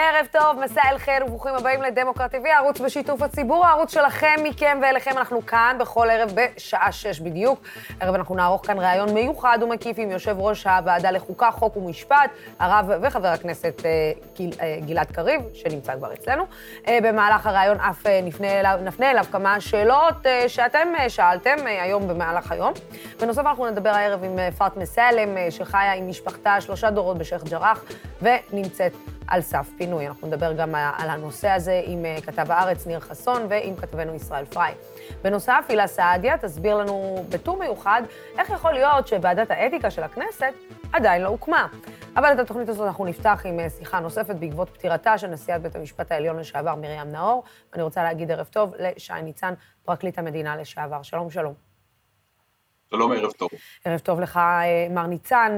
ערב טוב, מסע אל חיר וברוכים הבאים לדמוקרטי.וי, הערוץ בשיתוף הציבור, הערוץ שלכם, מכם ואליכם. אנחנו כאן בכל ערב בשעה 6 בדיוק. ערב אנחנו נערוך כאן ראיון מיוחד ומקיף עם יושב ראש הוועדה לחוקה, חוק ומשפט, הרב וחבר הכנסת גלעד קריב, שנמצא כבר אצלנו. במהלך הראיון אף נפנה אליו כמה שאלות שאתם שאלתם היום במהלך היום. בנוסף אנחנו נדבר הערב עם פטמה סאלם, שחיה עם משפחתה 3 דורות בשייח ג'ראח, ונמצאת על סף פינוי. אנחנו נדבר גם על הנושא הזה עם כתב הארץ ניר חסון ועם כתבנו ישראל פריי. בנוסף, הילה סעדיה תסביר לנו בטור מיוחד איך יכול להיות שוועדת האתיקה של הכנסת עדיין לא הוקמה. אבל את התוכנית הזאת אנחנו נפתח עם שיחה נוספת בעקבות פטירתה של נשיאת בית המשפט העליון לשעבר מרים נאור. אני רוצה להגיד ערב טוב לשי ניצן, פרקליט המדינה לשעבר. שלום, שלום. שלום, ערב טוב. ערב טוב לך, מר ניצן.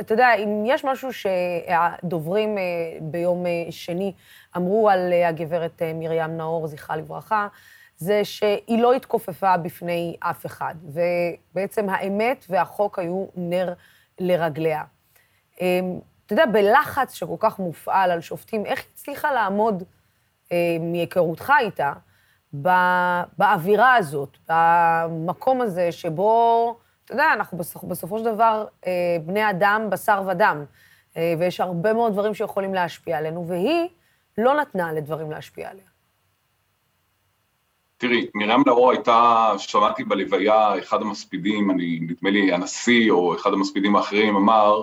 אתה יודע, אם יש משהו שהדוברים ביום שני אמרו על הגברת מרים נאור, זכרה לברכה, זה שהיא לא התכופפה בפני אף אחד, ובעצם האמת והחוק היו נר לרגליה. אתה יודע, בלחץ שכל כך מופעל על שופטים, איך היא הצליחה לעמוד מהיכרותך איתה, באווירה הזאת, במקום הזה שבו, אתה יודע, אנחנו בסופו של דבר בני אדם, בשר ודם, ויש הרבה מאוד דברים שיכולים להשפיע עלינו, והיא לא נתנה לדברים להשפיע עליה. תראי, מרים נאור הייתה, שמעתי בלוויה, אחד המספידים, נדמה לי הנשיא או אחד המספידים האחרים אמר,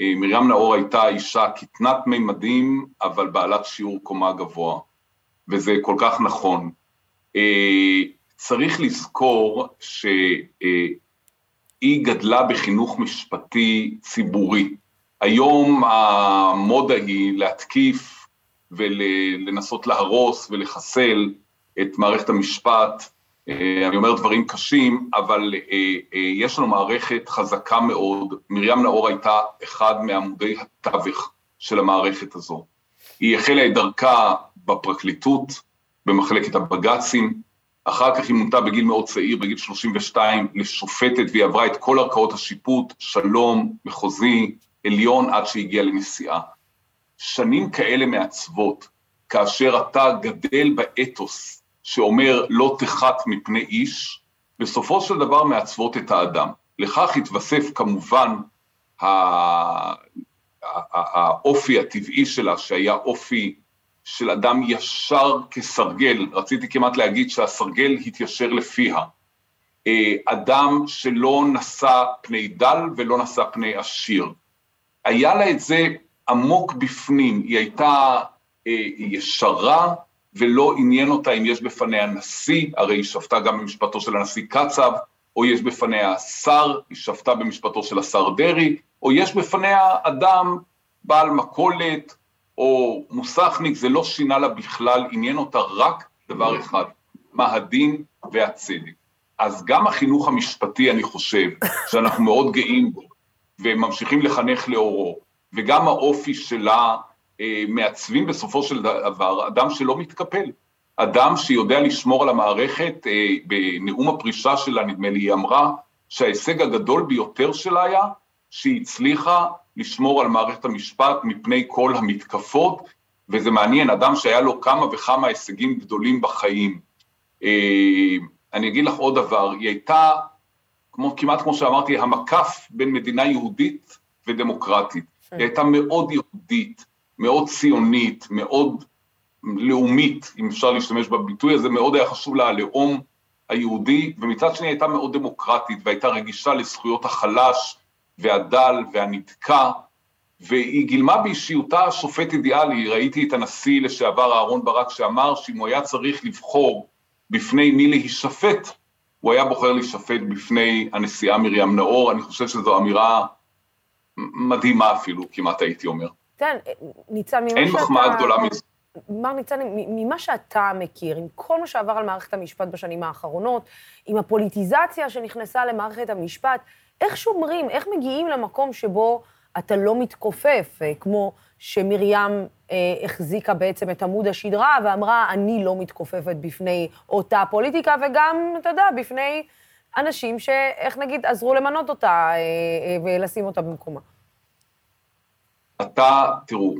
מרים נאור הייתה אישה קטנת מימדים, אבל בעלת שיעור קומה גבוה, וזה כל כך נכון. צריך לזכור שהיא גדלה בחינוך משפטי ציבורי. היום המודה היא להתקיף ולנסות להרוס ולחסל את מערכת המשפט. אני אומר דברים קשים, אבל יש לנו מערכת חזקה מאוד. מרים נאור הייתה אחד מעמודי התווך של המערכת הזו. היא החלה את דרכה בפרקליטות, במחלקת הבג"צים, אחר כך היא מונתה בגיל מאוד צעיר, בגיל 32, לשופטת, והיא עברה את כל ערכאות השיפוט, שלום, מחוזי, עליון, עד שהגיעה לנשיאה. שנים כאלה מעצבות, כאשר אתה גדל באתוס, שאומר לא תחת מפני איש, בסופו של דבר מעצבות את האדם. לכך התווסף כמובן האופי הטבעי שלה, שהיה אופי, של אדם ישר כסרגל, רציתי כמעט להגיד שהסרגל התיישר לפיה, אדם שלא נשא פני דל ולא נשא פני עשיר, היה לה את זה עמוק בפנים, היא הייתה ישרה ולא עניין אותה אם יש בפניה נשיא, הרי היא שפטה גם במשפטו של הנשיא קצב, או יש בפניה שר, היא שפטה במשפטו של השר דרי, או יש בפניה אדם בעל מכולת, או מוסכניק, זה לא שינה לה בכלל, עניין אותה רק דבר אחד, מהדין והצדק. אז גם החינוך המשפטי, אני חושב, שאנחנו מאוד גאים בו, וממשיכים לחנך לאורו, וגם האופי שלה מעצבים בסופו של דבר, אדם שלא מתקפל, אדם שיודע לשמור על המערכת, בנאום הפרישה שלה, נדמה לי, היא אמרה, שההישג הגדול ביותר שלה היה, שהיא הצליחה, לשמור על מערכת המשפט מפני כל המתקפות, וזה מעניין, אדם שהיה לו כמה וכמה הישגים גדולים בחיים. אני אגיד לך עוד דבר, היא הייתה, כמעט כמו שאמרתי, המקף בין מדינה יהודית ודמוקרטית. היא הייתה מאוד יהודית, מאוד ציונית, מאוד לאומית, אם אפשר להשתמש בביטוי הזה, מאוד היה חשוב לה הלאום היהודי, ומצד שני הייתה מאוד דמוקרטית, והייתה רגישה לזכויות החלש, והדל והנדקה, והיא גילמה באישיותה שופט אידיאלי, ראיתי את הנשיא לשעבר אהרון ברק שאמר שאם הוא היה צריך לבחור בפני מי להישפט, הוא היה בוחר להישפט בפני הנשיאה מרים נאור, אני חושב שזו אמירה מדהימה אפילו, כמעט הייתי אומר. ניצן, אין מחמאה גדולה מזה. מר ניצן, ממה שאתה מכיר, עם כל מה שעבר על מערכת המשפט בשנים האחרונות, עם הפוליטיזציה שנכנסה למערכת המשפט, איך שומרים, איך מגיעים למקום שבו אתה לא מתכופף, כמו שמרים החזיקה בעצם את עמוד השדרה ואמרה, אני לא מתכופפת בפני אותה פוליטיקה, וגם, אתה יודע, בפני אנשים שאיך נגיד עזרו למנות אותה ולשים אותה במקומה. אתה, תראו,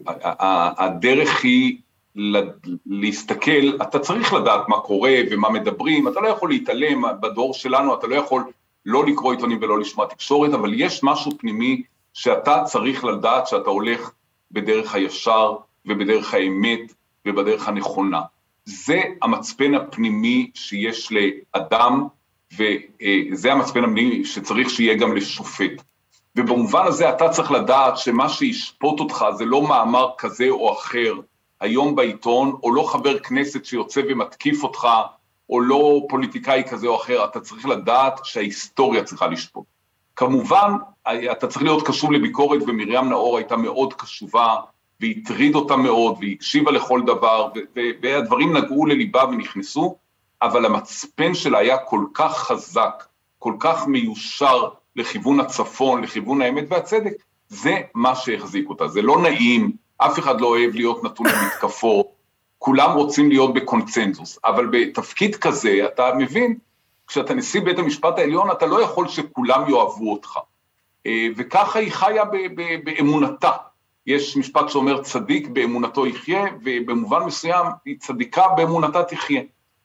הדרך היא להסתכל, אתה צריך לדעת מה קורה ומה מדברים, אתה לא יכול להתעלם בדור שלנו, אתה לא יכול לא לקרוא עיתונים ולא לשמוע תקשורת, אבל יש משהו פנימי שאתה צריך לדעת שאתה הולך בדרך הישר ובדרך האמת ובדרך הנכונה. זה המצפן הפנימי שיש לאדם, וזה המצפן הפנימי שצריך שיהיה גם לשופט. ובמובן הזה אתה צריך לדעת שמה שישפוט אותך זה לא מאמר כזה או אחר היום בעיתון, או לא חבר כנסת שיוצא ומתקיף אותך, או לא פוליטיקאי כזה או אחר, אתה צריך לדעת שההיסטוריה צריכה לשפוט. כמובן, אתה צריך להיות קשוב לביקורת, ומרים נאור הייתה מאוד קשובה, והיא תריד אותה מאוד, והיא הקשיבה לכל דבר, והדברים נגעו לליבה ונכנסו, אבל המצפן שלה היה כל כך חזק, כל כך מיושר לכיוון הצפון, לכיוון האמת והצדק, זה מה שהחזיק אותה, זה לא נעים, אף אחד לא אוהב להיות נתון למתקפות, כולם רוצים להיות בקונצנזוס, אבל בתפקיד כזה, אתה מבין, כשאתה נשיא בית המשפט העליון, אתה לא יכול שכולם יאהבו אותך, וככה היא חיה באמונתה, יש משפט שאומר צדיק באמונתו יחיה, ובמובן מסוים היא צדיקה באמונתה תחיה.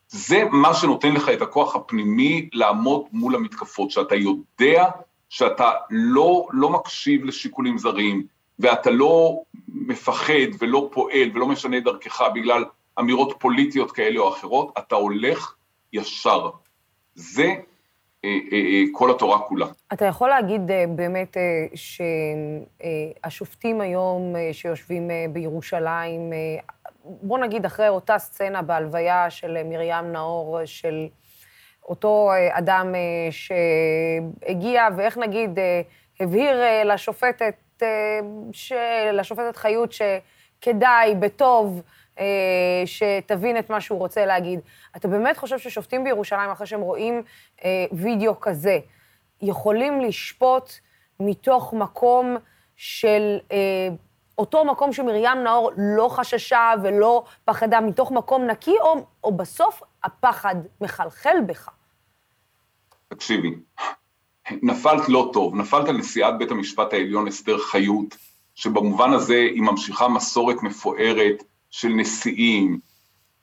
זה מה שנותן לך את הכוח הפנימי לעמוד מול המתקפות, שאתה יודע שאתה לא מקשיב לשיקולים זרים, ואתה לא מפחד ולא פועל ולא משנה דרכך בגלל אמירות פוליטיות כאלה או אחרות, אתה הולך ישר. זה כל התורה כולה. אתה יכול להגיד באמת שהשופטים היום שיושבים בירושלים, בוא נגיד אחרי אותה סצנה בהלוויה של מרים נאור, של אותו אדם שהגיע, ואיך נגיד, הבהיר לשופטת חיות שכדאי, בטוב, שתבין את מה שהוא רוצה להגיד. אתה באמת חושב ששופטים בירושלים, אחרי שהם רואים וידאו כזה, יכולים לשפוט מתוך מקום של, אותו מקום שמרים נאור לא חששה ולא פחדה, מתוך מקום נקי, או בסוף הפחד מחלחל בך? תקשיבי, נפלת לא טוב, נפלת לנשיאת בית המשפט העליון אסתר חיות, שבמובן הזה היא ממשיכה מסורת מפוארת של נשיאים,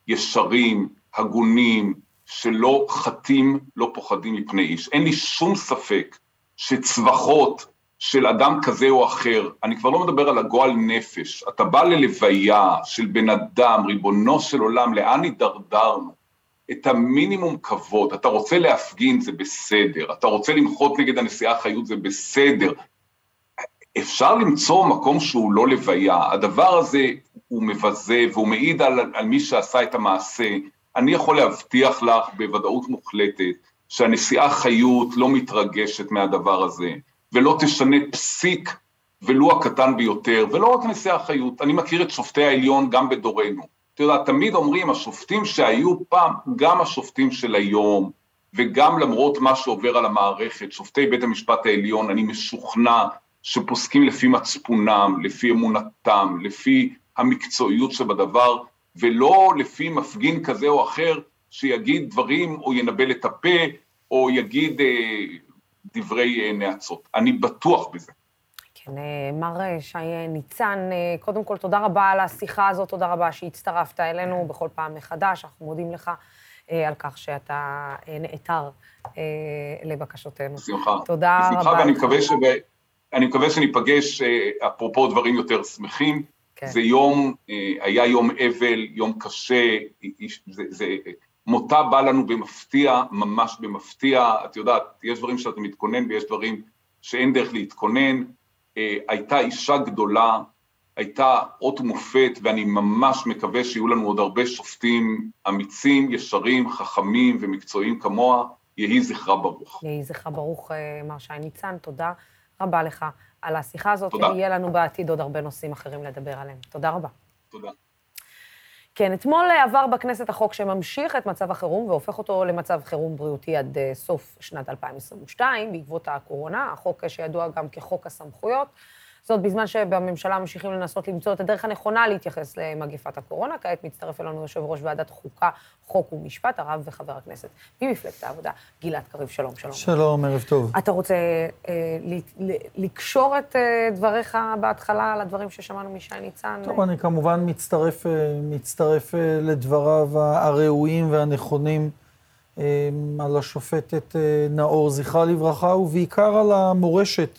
ישרים, הגונים, שלא חטים, לא פוחדים מפני איש. אין לי שום ספק שצווחות של אדם כזה או אחר, אני כבר לא מדבר על הגועל נפש, אתה בא ללוויה של בן אדם, ריבונו של עולם, לאן הידרדרנו? את המינימום כבוד, אתה רוצה להפגין זה בסדר, אתה רוצה למחות נגד הנשיאה חיות זה בסדר, אפשר למצוא מקום שהוא לא לוויה, הדבר הזה הוא מבזה והוא מעיד על מי שעשה את המעשה, אני יכול להבטיח לך בוודאות מוחלטת, שהנשיאה חיות לא מתרגשת מהדבר הזה, ולא תשנה פסיק ולו הקטן ביותר, ולא רק נשיאה חיות, אני מכיר את שופטי העליון גם בדורנו, אתה יודע, תמיד אומרים, השופטים שהיו פעם, גם השופטים של היום, וגם למרות מה שעובר על המערכת, שופטי בית המשפט העליון, אני משוכנע שפוסקים לפי מצפונם, לפי אמונתם, לפי המקצועיות שבדבר, ולא לפי מפגין כזה או אחר, שיגיד דברים או ינבל את הפה, או יגיד דברי נאצות. אני בטוח בזה. כן, מר שי ניצן, קודם כל תודה רבה על השיחה הזאת, תודה רבה שהצטרפת אלינו בכל פעם מחדש, אנחנו מודים לך על כך שאתה נעתר לבקשותינו. בשמחה. תודה רבה. בשמחה, ואני מקווה שניפגש, אפרופו דברים יותר שמחים, זה יום, היה יום אבל, יום קשה, מותה בא לנו במפתיע, ממש במפתיע, את יודעת, יש דברים שאתה מתכונן ויש דברים שאין דרך להתכונן, הייתה אישה גדולה, הייתה אות מופת, ואני ממש מקווה שיהיו לנו עוד הרבה שופטים אמיצים, ישרים, חכמים ומקצועיים כמוה, יהי זכרה ברוך. יהי זכרה ברוך, מר שי ניצן, תודה רבה לך על השיחה הזאת, ויהיה לנו בעתיד עוד הרבה נושאים אחרים לדבר עליהם. תודה רבה. תודה. כן, אתמול עבר בכנסת החוק שממשיך את מצב החירום והופך אותו למצב חירום בריאותי עד סוף שנת 2022, בעקבות הקורונה, החוק שידוע גם כחוק הסמכויות. זאת בזמן שבממשלה ממשיכים לנסות למצוא את הדרך הנכונה להתייחס למגפת הקורונה. כעת מצטרף אלינו יושב ראש ועדת חוקה, חוק ומשפט, הרב וחבר הכנסת ממפלגת העבודה, גלעד קריב. שלום, שלום. שלום, ערב טוב. אתה רוצה לקשור את דבריך בהתחלה לדברים ששמענו משי ניצן? טוב, אני כמובן מצטרף לדבריו הראויים והנכונים על השופטת נאור, זכרה לברכה, ובעיקר על המורשת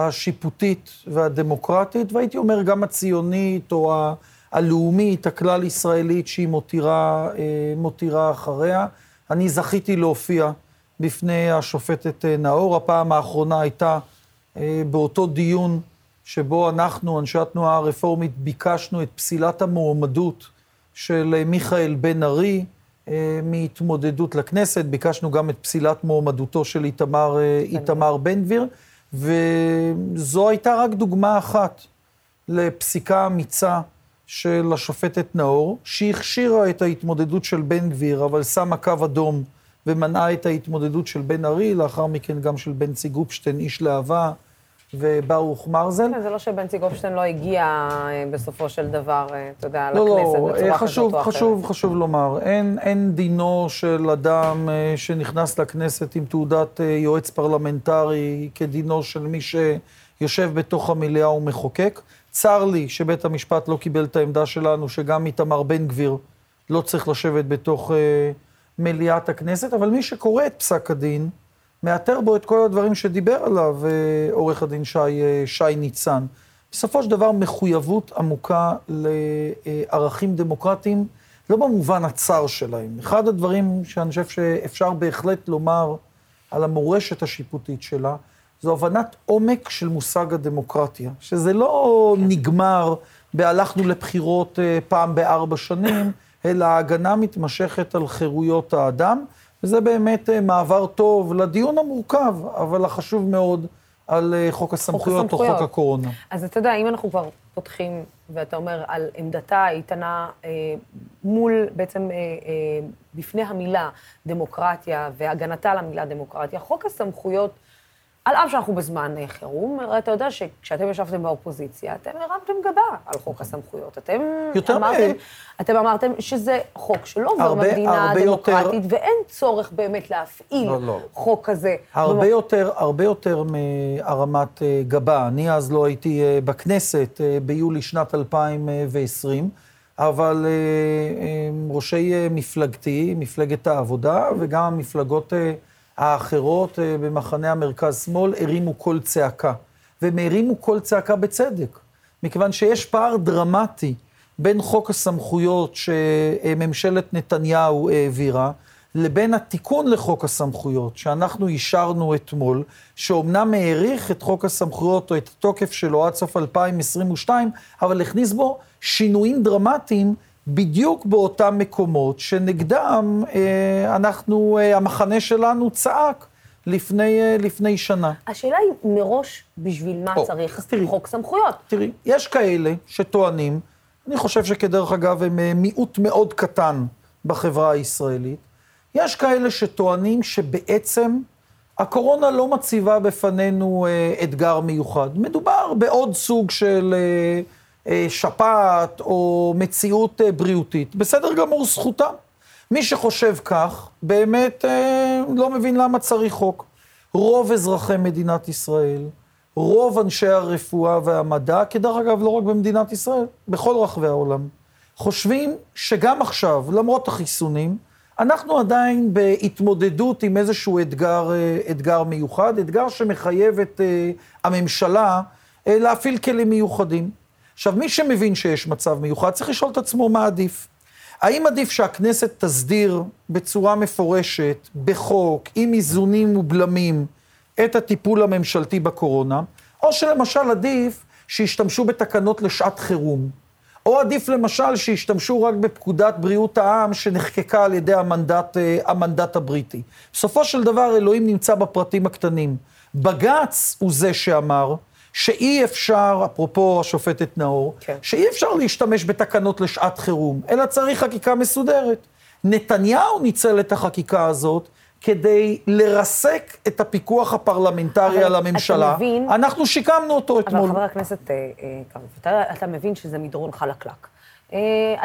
השיפוטית והדמוקרטית, והייתי אומר גם הציונית או הלאומית, הכלל ישראלית שהיא מותירה אחריה. אני זכיתי להופיע בפני השופטת נאור. הפעם האחרונה הייתה באותו דיון שבו אנחנו, אנשי התנועה הרפורמית, ביקשנו את פסילת המועמדות של מיכאל בן ארי מהתמודדות לכנסת, ביקשנו גם את פסילת מועמדותו של איתמר בן גביר, וזו הייתה רק דוגמה אחת לפסיקה אמיצה של השופטת נאור, שהכשירה את ההתמודדות של בן גביר, אבל שמה קו אדום ומנעה את ההתמודדות של בן ארי, לאחר מכן גם של בן צי גופשטיין, איש להבה, וברוך מרזל. זה לא שבן צי גופשטיין לא הגיע בסופו של דבר, אתה יודע, לכנסת בצורה כזאת או אחרת. חשוב לומר, אין דינו של אדם שנכנס לכנסת עם תעודת יועץ פרלמנטרי כדינו של מי שיושב בתוך המליאה ומחוקק. צר לי שבית המשפט לא קיבל את העמדה שלנו, שגם איתמר בן גביר לא צריך לשבת בתוך מליאת הכנסת, אבל מי שקורא את פסק הדין, מאתר בו את כל הדברים שדיבר עליו עורך הדין שי ניצן. בסופו של דבר מחויבות עמוקה לערכים דמוקרטיים, לא במובן הצר שלהם. אחד הדברים שאני חושב שאפשר בהחלט לומר על המורשת השיפוטית שלה, זו הבנת עומק של מושג הדמוקרטיה, שזה לא נגמר בהלכנו לבחירות פעם ב4 שנים, אלא ההגנה מתמשכת על חירויות האדם, וזה באמת מעבר טוב לדיון המורכב, אבל החשוב מאוד, על חוק הסמכויות או חוק הקורונה. אז אתה יודע, אם אנחנו כבר פותחים, ואתה אומר, על עמדתה איתנה מול, בעצם, בפני המילה דמוקרטיה, והגנתה למילה דמוקרטיה, חוק הסמכויות, על אף שאנחנו בזמן חירום, אתה יודע שכשאתם ישבתם באופוזיציה, אתם הרמתם גבה על חוק הסמכויות. אתם אמרתם שזה חוק שלא עובר במדינה דמוקרטית, ואין צורך באמת להפעיל חוק כזה. הרבה יותר מהרמת גבה. אני אז לא הייתי בכנסת ביולי שנת 2020, אבל ראשי מפלגתי, מפלגת העבודה, וגם המפלגות האחרות במחנה המרכז שמאל הרימו כל צעקה, ומהרימו כל צעקה בצדק, מכיוון שיש פער דרמטי בין חוק הסמכויות שממשלת נתניהו העבירה, לבין התיקון לחוק הסמכויות שאנחנו אישרנו אתמול, שאומנם העריך את חוק הסמכויות או את התוקף שלו עד סוף 2022, אבל הכניס בו שינויים דרמטיים, בדיוק באותם מקומות שנגדם אנחנו, המחנה שלנו צעק לפני שנה. השאלה היא מראש בשביל מה צריך חוק סמכויות. תראי, יש כאלה שטוענים, אני חושב שכדרך אגב הם מיעוט מאוד קטן בחברה הישראלית, יש כאלה שטוענים שבעצם הקורונה לא מציבה בפנינו אתגר מיוחד. מדובר בעוד סוג של שפעת או מציאות בריאותית. בסדר גמור, זכותם. מי שחושב כך, באמת לא מבין למה צריך חוק. רוב אזרחי מדינת ישראל, רוב אנשי הרפואה והמדע, כדרך אגב לא רק במדינת ישראל, בכל רחבי העולם, חושבים שגם עכשיו, למרות החיסונים, אנחנו עדיין בהתמודדות עם איזשהו אתגר מיוחד, אתגר שמחייב את הממשלה להפעיל כלים מיוחדים. עכשיו, מי שמבין שיש מצב מיוחד, צריך לשאול את עצמו מה עדיף. האם עדיף שהכנסת תסדיר בצורה מפורשת, בחוק, עם איזונים ובלמים, את הטיפול הממשלתי בקורונה, או שלמשל עדיף שישתמשו בתקנות לשעת חירום, או עדיף למשל שישתמשו רק בפקודת בריאות העם שנחקקה על ידי המנדט הבריטי. בסופו של דבר, אלוהים נמצא בפרטים הקטנים. בג"ץ הוא זה שאמר, שאי אפשר, אפרופו השופטת נאור, שאי אפשר להשתמש בתקנות לשעת חירום, אלא צריך חקיקה מסודרת. נתניהו ניצל את החקיקה הזאת, כדי לרסק את הפיקוח הפרלמנטרי על הממשלה. מבין, אנחנו שיקמנו אותו אתמול. אבל חבר הכנסת, אתה מבין שזה מדרון חלקלק.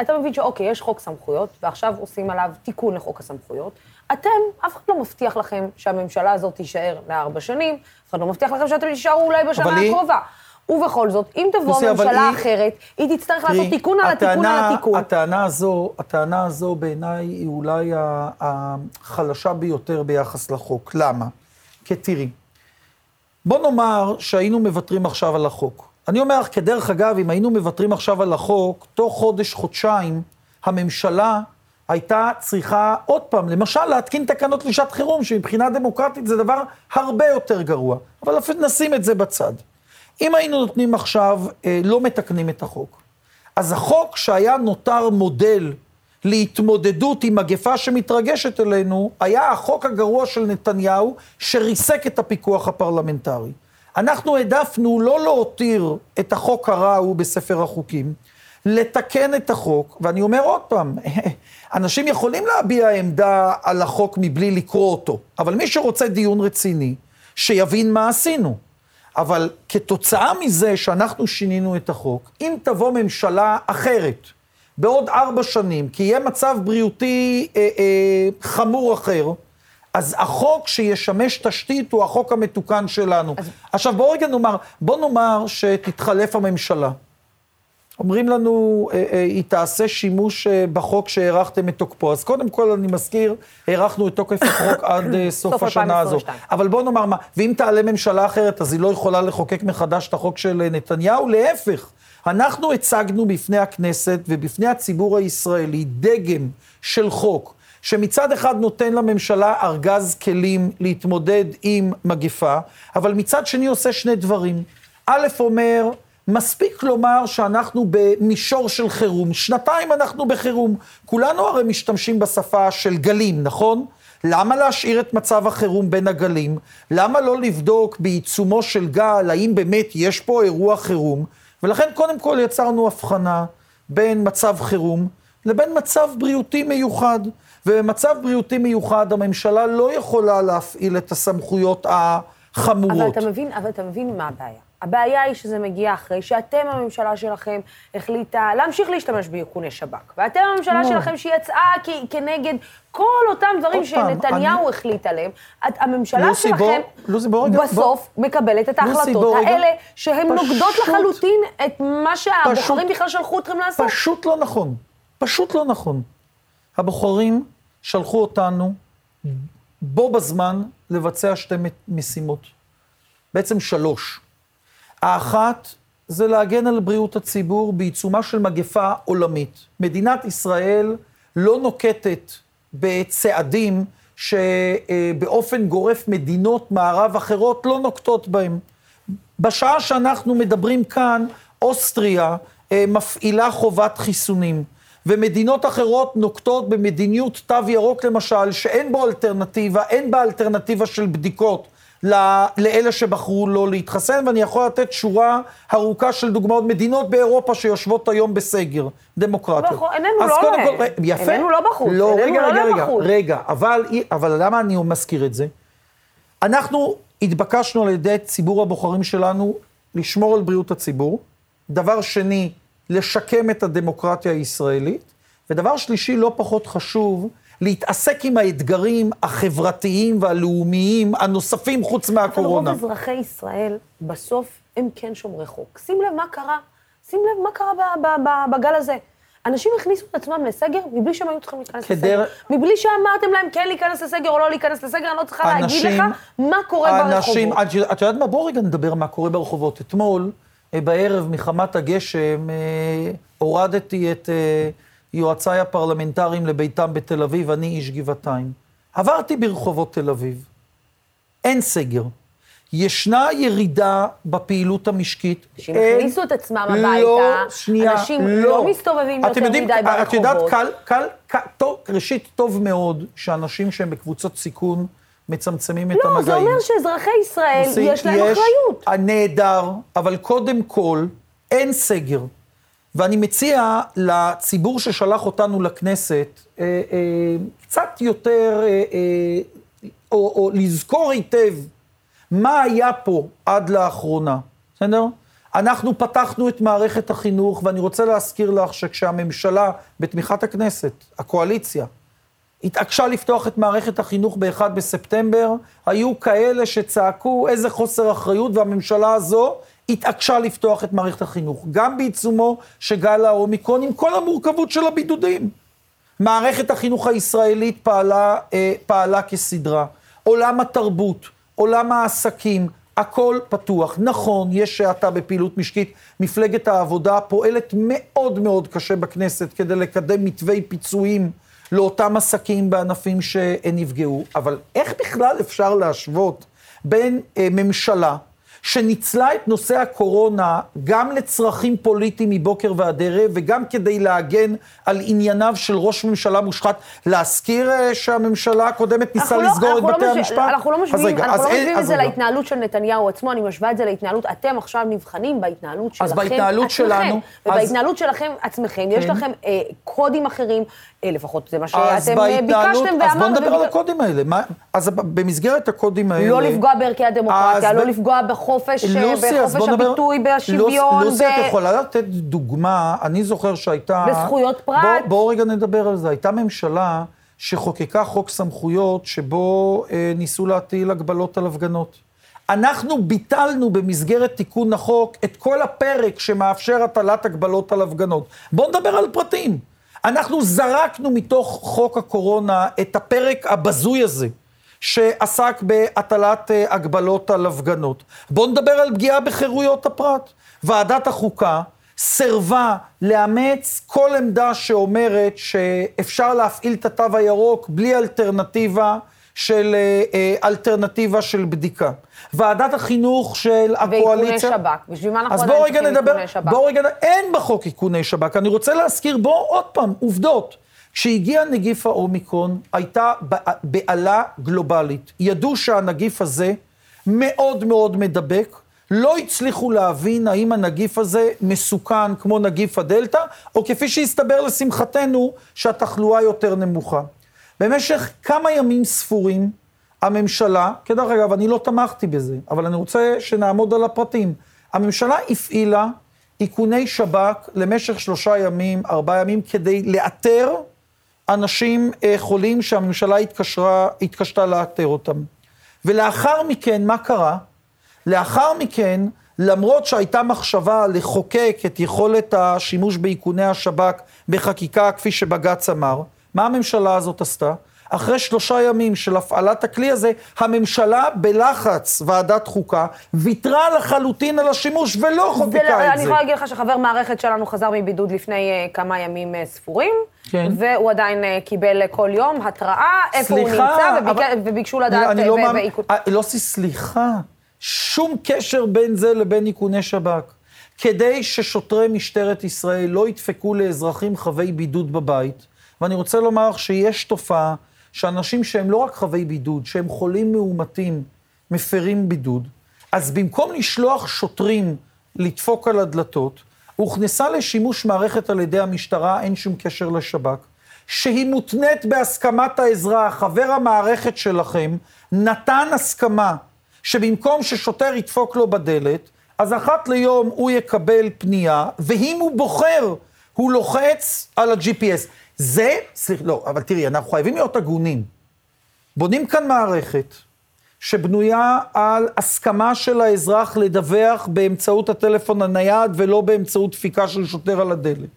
אתה מבין שאוקיי, יש חוק סמכויות, ועכשיו עושים עליו תיקון לחוק הסמכויות. אתם, אף אחד לא מבטיח לכם שהממשלה הזאת תישאר לארבע שנים, אף אחד לא מבטיח לכם שאתם תישארו אולי בשנה הקרובה. ובכל זאת, אם תבוא ממשלה אחרת, היא תצטרך לעשות תיקון על התיקון על התיקון. הטענה הזו בעיניי היא אולי החלשה ביותר ביחס לחוק. למה? כי תראי, בוא נאמר שהיינו מבטרים עכשיו על החוק. אני אומר, כדרך אגב, אם היינו מבטרים עכשיו על החוק, תוך חודש, חודשיים, הממשלה הייתה צריכה עוד פעם, למשל, להתקין תקנות לשעת חירום, שמבחינה דמוקרטית זה דבר הרבה יותר גרוע. אבל נשים את זה בצד. אם היינו נותנים עכשיו, לא מתקנים את החוק. אז החוק שהיה נותר מודל להתמודדות עם מגפה שמתרגשת אלינו, היה החוק הגרוע של נתניהו, שריסק את הפיקוח הפרלמנטרי. אנחנו העדפנו לא להותיר את החוק הרע הוא בספר החוקים, לתקן את החוק, ואני אומר עוד פעם, אנשים יכולים להביע עמדה על החוק מבלי לקרוא אותו, אבל מי שרוצה דיון רציני, שיבין מה עשינו. אבל כתוצאה מזה שאנחנו שינינו את החוק, אם תבוא ממשלה אחרת, בעוד 4 שנים, כי יהיה מצב בריאותי חמור אחר, אז החוק שישמש תשתית הוא החוק המתוקן שלנו. אז... עכשיו בוא נאמר שתתחלף הממשלה. אומרים לנו, היא תעשה שימוש בחוק שהערכתם את תוקפו. אז קודם כל אני מזכיר, הערכנו את תוקף החוק עד סוף השנה הזאת. אבל בוא נאמר מה, ואם תעלה ממשלה אחרת, אז היא לא יכולה לחוקק מחדש את החוק של נתניהו. להפך, אנחנו הצגנו בפני הכנסת ובפני הציבור הישראלי דגם של חוק, שמצד אחד נותן לממשלה ארגז כלים להתמודד עם מגפה, אבל מצד שני עושה 2 דברים. א' אומר, מספיק לומר שאנחנו במישור של חירום. 2 אנחנו בחירום. כולנו הרי משתמשים בשפה של גלים, נכון? למה להשאיר את מצב החירום בין הגלים? למה לא לבדוק בעיצומו של גל, האם באמת יש פה אירוע חירום? ולכן קודם כל יצרנו הבחנה בין מצב חירום לבין מצב בריאותי מיוחד. ובמצב בריאותי מיוחד הממשלה לא יכולה להפעיל את הסמכויות החמורות. אבל אתה מבין מה הבעיה? הבעיה היא שזה מגיע אחרי שאתם, הממשלה שלכם, החליטה להמשיך להשתמש באיכוני שב"כ. ואתם, הממשלה שלכם, שיצאה כנגד כל אותם דברים שנתניהו החליט עליהם, הממשלה שלכם בסוף מקבלת את ההחלטות האלה, שהן נוגדות לחלוטין את מה שהבוחרים בכלל שלחו אתכם לעשות. פשוט לא נכון. הבוחרים שלחו אותנו בו בזמן לבצע 2 משימות. בעצם 3. האחת זה להגן על בריאות הציבור בעיצומה של מגפה עולמית. מדינת ישראל לא נוקטת בצעדים שבאופן גורף מדינות מערב אחרות לא נוקטות בהם. בשעה שאנחנו מדברים כאן, אוסטריה מפעילה חובת חיסונים. ומדינות אחרות נוקטות במדיניות תו ירוק למשל, שאין בו אלטרנטיבה, אין בה אלטרנטיבה של בדיקות לאלה שבחרו לא להתחסן, ואני יכול לתת שורה ארוכה של דוגמאות, מדינות באירופה שיושבות היום בסגר, דמוקרטיות. איננו לא בחוץ. רגע, אבל למה אני מזכיר את זה? אנחנו התבקשנו על ידי ציבור הבוחרים שלנו לשמור על בריאות הציבור, דבר שני, לשקם את הדמוקרטיה הישראלית, ודבר שלישי לא פחות חשוב, להתעסק עם האתגרים החברתיים והלאומיים הנוספים חוץ מהקורונה. אבל רוב אזרחי ישראל בסוף הם כן שומרי חוק. שים לב מה קרה בגל הזה. אנשים הכניסו את עצמם לסגר מבלי שהם היו צריכים להיכנס לסגר. מבלי שאמרתם להם כן להיכנס לסגר או לא להיכנס לסגר, אני לא צריכה להגיד לך מה קורה ברחובות. את יודעת מה? בוא רגע נדבר מה קורה ברחובות. אתמול בערב מחמת הגשם הורדתי את יועציי הפרלמנטריים לביתם בתל אביב, אני איש גבעתיים. עברתי ברחובות תל אביב. אין סגר. ישנה ירידה בפעילות המשקית. אנשים הכניסו את עצמם הביתה. אנשים לא מסתובבים יותר מדי ברחובות. את יודעת, ראשית טוב מאוד שאנשים שהם בקבוצות סיכון מצמצמים את המגעים. לא, זה אומר שאזרחי ישראל יש להם אחריות. נהדר, אבל קודם כל אין סגר. ואני מציע לציבור ששלח אותנו לכנסת, קצת יותר או לזכור היטב מה היה פה עד לאחרונה, בסדר? אנחנו פתחנו את מערכת החינוך, ואני רוצה להזכיר לך שכשהממשלה, בתמיכת הכנסת, הקואליציה, התעקשה לפתוח את מערכת החינוך ב-1 בספטמבר, היו כאלה שצעקו איזה חוסר אחריות, והממשלה הזו התעקשה לפתוח את מערכת החינוך, גם בעיצומו שגל האומיקרון, עם כל המורכבות של הבידודים. מערכת החינוך הישראלית פעלה כסדרה. עולם התרבות, עולם העסקים, הכל פתוח. נכון, יש שעתה בפעילות משקית. מפלגת העבודה פועלת מאוד מאוד קשה בכנסת כדי לקדם מתווי פיצויים לאותם עסקים בענפים שנפגעו. אבל איך בכלל אפשר להשוות בין ממשלה שניצלה את נושא הקורונה גם לצרכים פוליטיים מבוקר ועד ערב, וגם כדי להגן על ענייניו של ראש ממשלה מושחת? להזכיר שהממשלה הקודמת ניסה לסגור את בתי המשפט? אנחנו לא משווים את זה להתנהלות של נתניהו עצמו, אני משווה את זה להתנהלות, אתם עכשיו נבחנים בהתנהלות שלכם. אז בהתנהלות שלנו. ובהתנהלות שלכם עצמכם, יש לכם קודים אחרים, לפחות זה מה שאתם ביקשתם ואמרתם. אז בוא נדבר על הקודים האלה. אז במסגרת הקודים האלה... לא לפגוע בערכי הדמוקרטיה, לא לפגוע בחופש הביטוי, בשוויון. לוסי, את יכולה לתת דוגמה, אני זוכר שהייתה... בזכויות פרט. בואו רגע נדבר על זה. הייתה ממשלה שחוקקה חוק סמכויות שבו ניסו להטיל הגבלות על הפגנות. אנחנו ביטלנו במסגרת תיקון החוק את כל הפרק שמאפשר הטלת הגבלות על הפגנות. בואו נדבר על פרטים. אנחנו זרקנו מתוך חוק הקורונה את הפרק הבזוי הזה, שעסק בהטלת הגבלות על הפגנות. בואו נדבר על פגיעה בחירויות הפרט. ועדת החוקה סרבה לאמץ כל עמדה שאומרת שאפשר להפעיל את התו הירוק בלי אלטרנטיבה של בדיקה. ועדת החינוך של הקואליציה... ואיכוני שבק. בשביל מה אנחנו עדיין צריכים איכוני שבק? בואו רגע נדבר, אין בחוק איכוני שבק. אני רוצה להזכיר, בואו עוד פעם, עובדות. כשהגיע נגיף האומיקרון, הייתה בעלה גלובלית. ידעו שהנגיף הזה מאוד מאוד מדבק, לא הצליחו להבין האם הנגיף הזה מסוכן כמו נגיף הדלטה, או כפי שהסתבר לשמחתנו שהתחלואה יותר נמוכה. במשך כמה ימים ספורים, הממשלה, כדרך אגב, אני לא תמכתי בזה, אבל אני רוצה שנעמוד על הפרטים. הממשלה הפעילה איכוני שבק למשך 3 ימים, 4 ימים, כדי לאתר אנשים חולים שהממשלה התקשתה לאתר אותם. ולאחר מכן, מה קרה? לאחר מכן, למרות שהייתה מחשבה לחוקק את יכולת השימוש באיכוני השבק בחקיקה, כפי שבג"ץ אמר, מה הממשלה הזאת עשתה? אחרי 3 ימים של הפעלת הכלי הזה, הממשלה בלחץ ועדת חוקה, ויתרה לחלוטין על השימוש ולא חוקקה את זה. אני יכולה להגיד לך שחבר מערכת שלנו חזר מבידוד לפני כמה ימים ספורים, והוא עדיין קיבל כל יום התראה, איפה הוא נמצא, וביקשו לדעת ואיקות. לא עושה סליחה, שום קשר בין זה לבין איכוני שב"כ. כדי ששוטרי משטרת ישראל לא ידפקו לאזרחים חווי בידוד בבית, ואני רוצה לומר שיש תופעה שאנשים שהם לא רק חווי בידוד, שהם חולים מאומתים, מפרים בידוד, אז במקום לשלוח שוטרים לדפוק על הדלתות, הוכנסה לשימוש מערכת על ידי המשטרה, אין שום קשר לשב"כ, שהיא מותנית בהסכמת האזרח. חבר המערכת שלכם נתן הסכמה שבמקום ששוטר ידפוק לו בדלת, אז אחת ליום הוא יקבל פנייה, ואם הוא בוחר, הוא לוחץ על ה-GPS. זה, לא, אבל תראי, אנחנו חייבים להיות הגונים. בונים כאן מערכת שבנויה על הסכמה של האזרח לדווח באמצעות הטלפון הנייד ולא באמצעות דפיקה של שוטר על הדלת.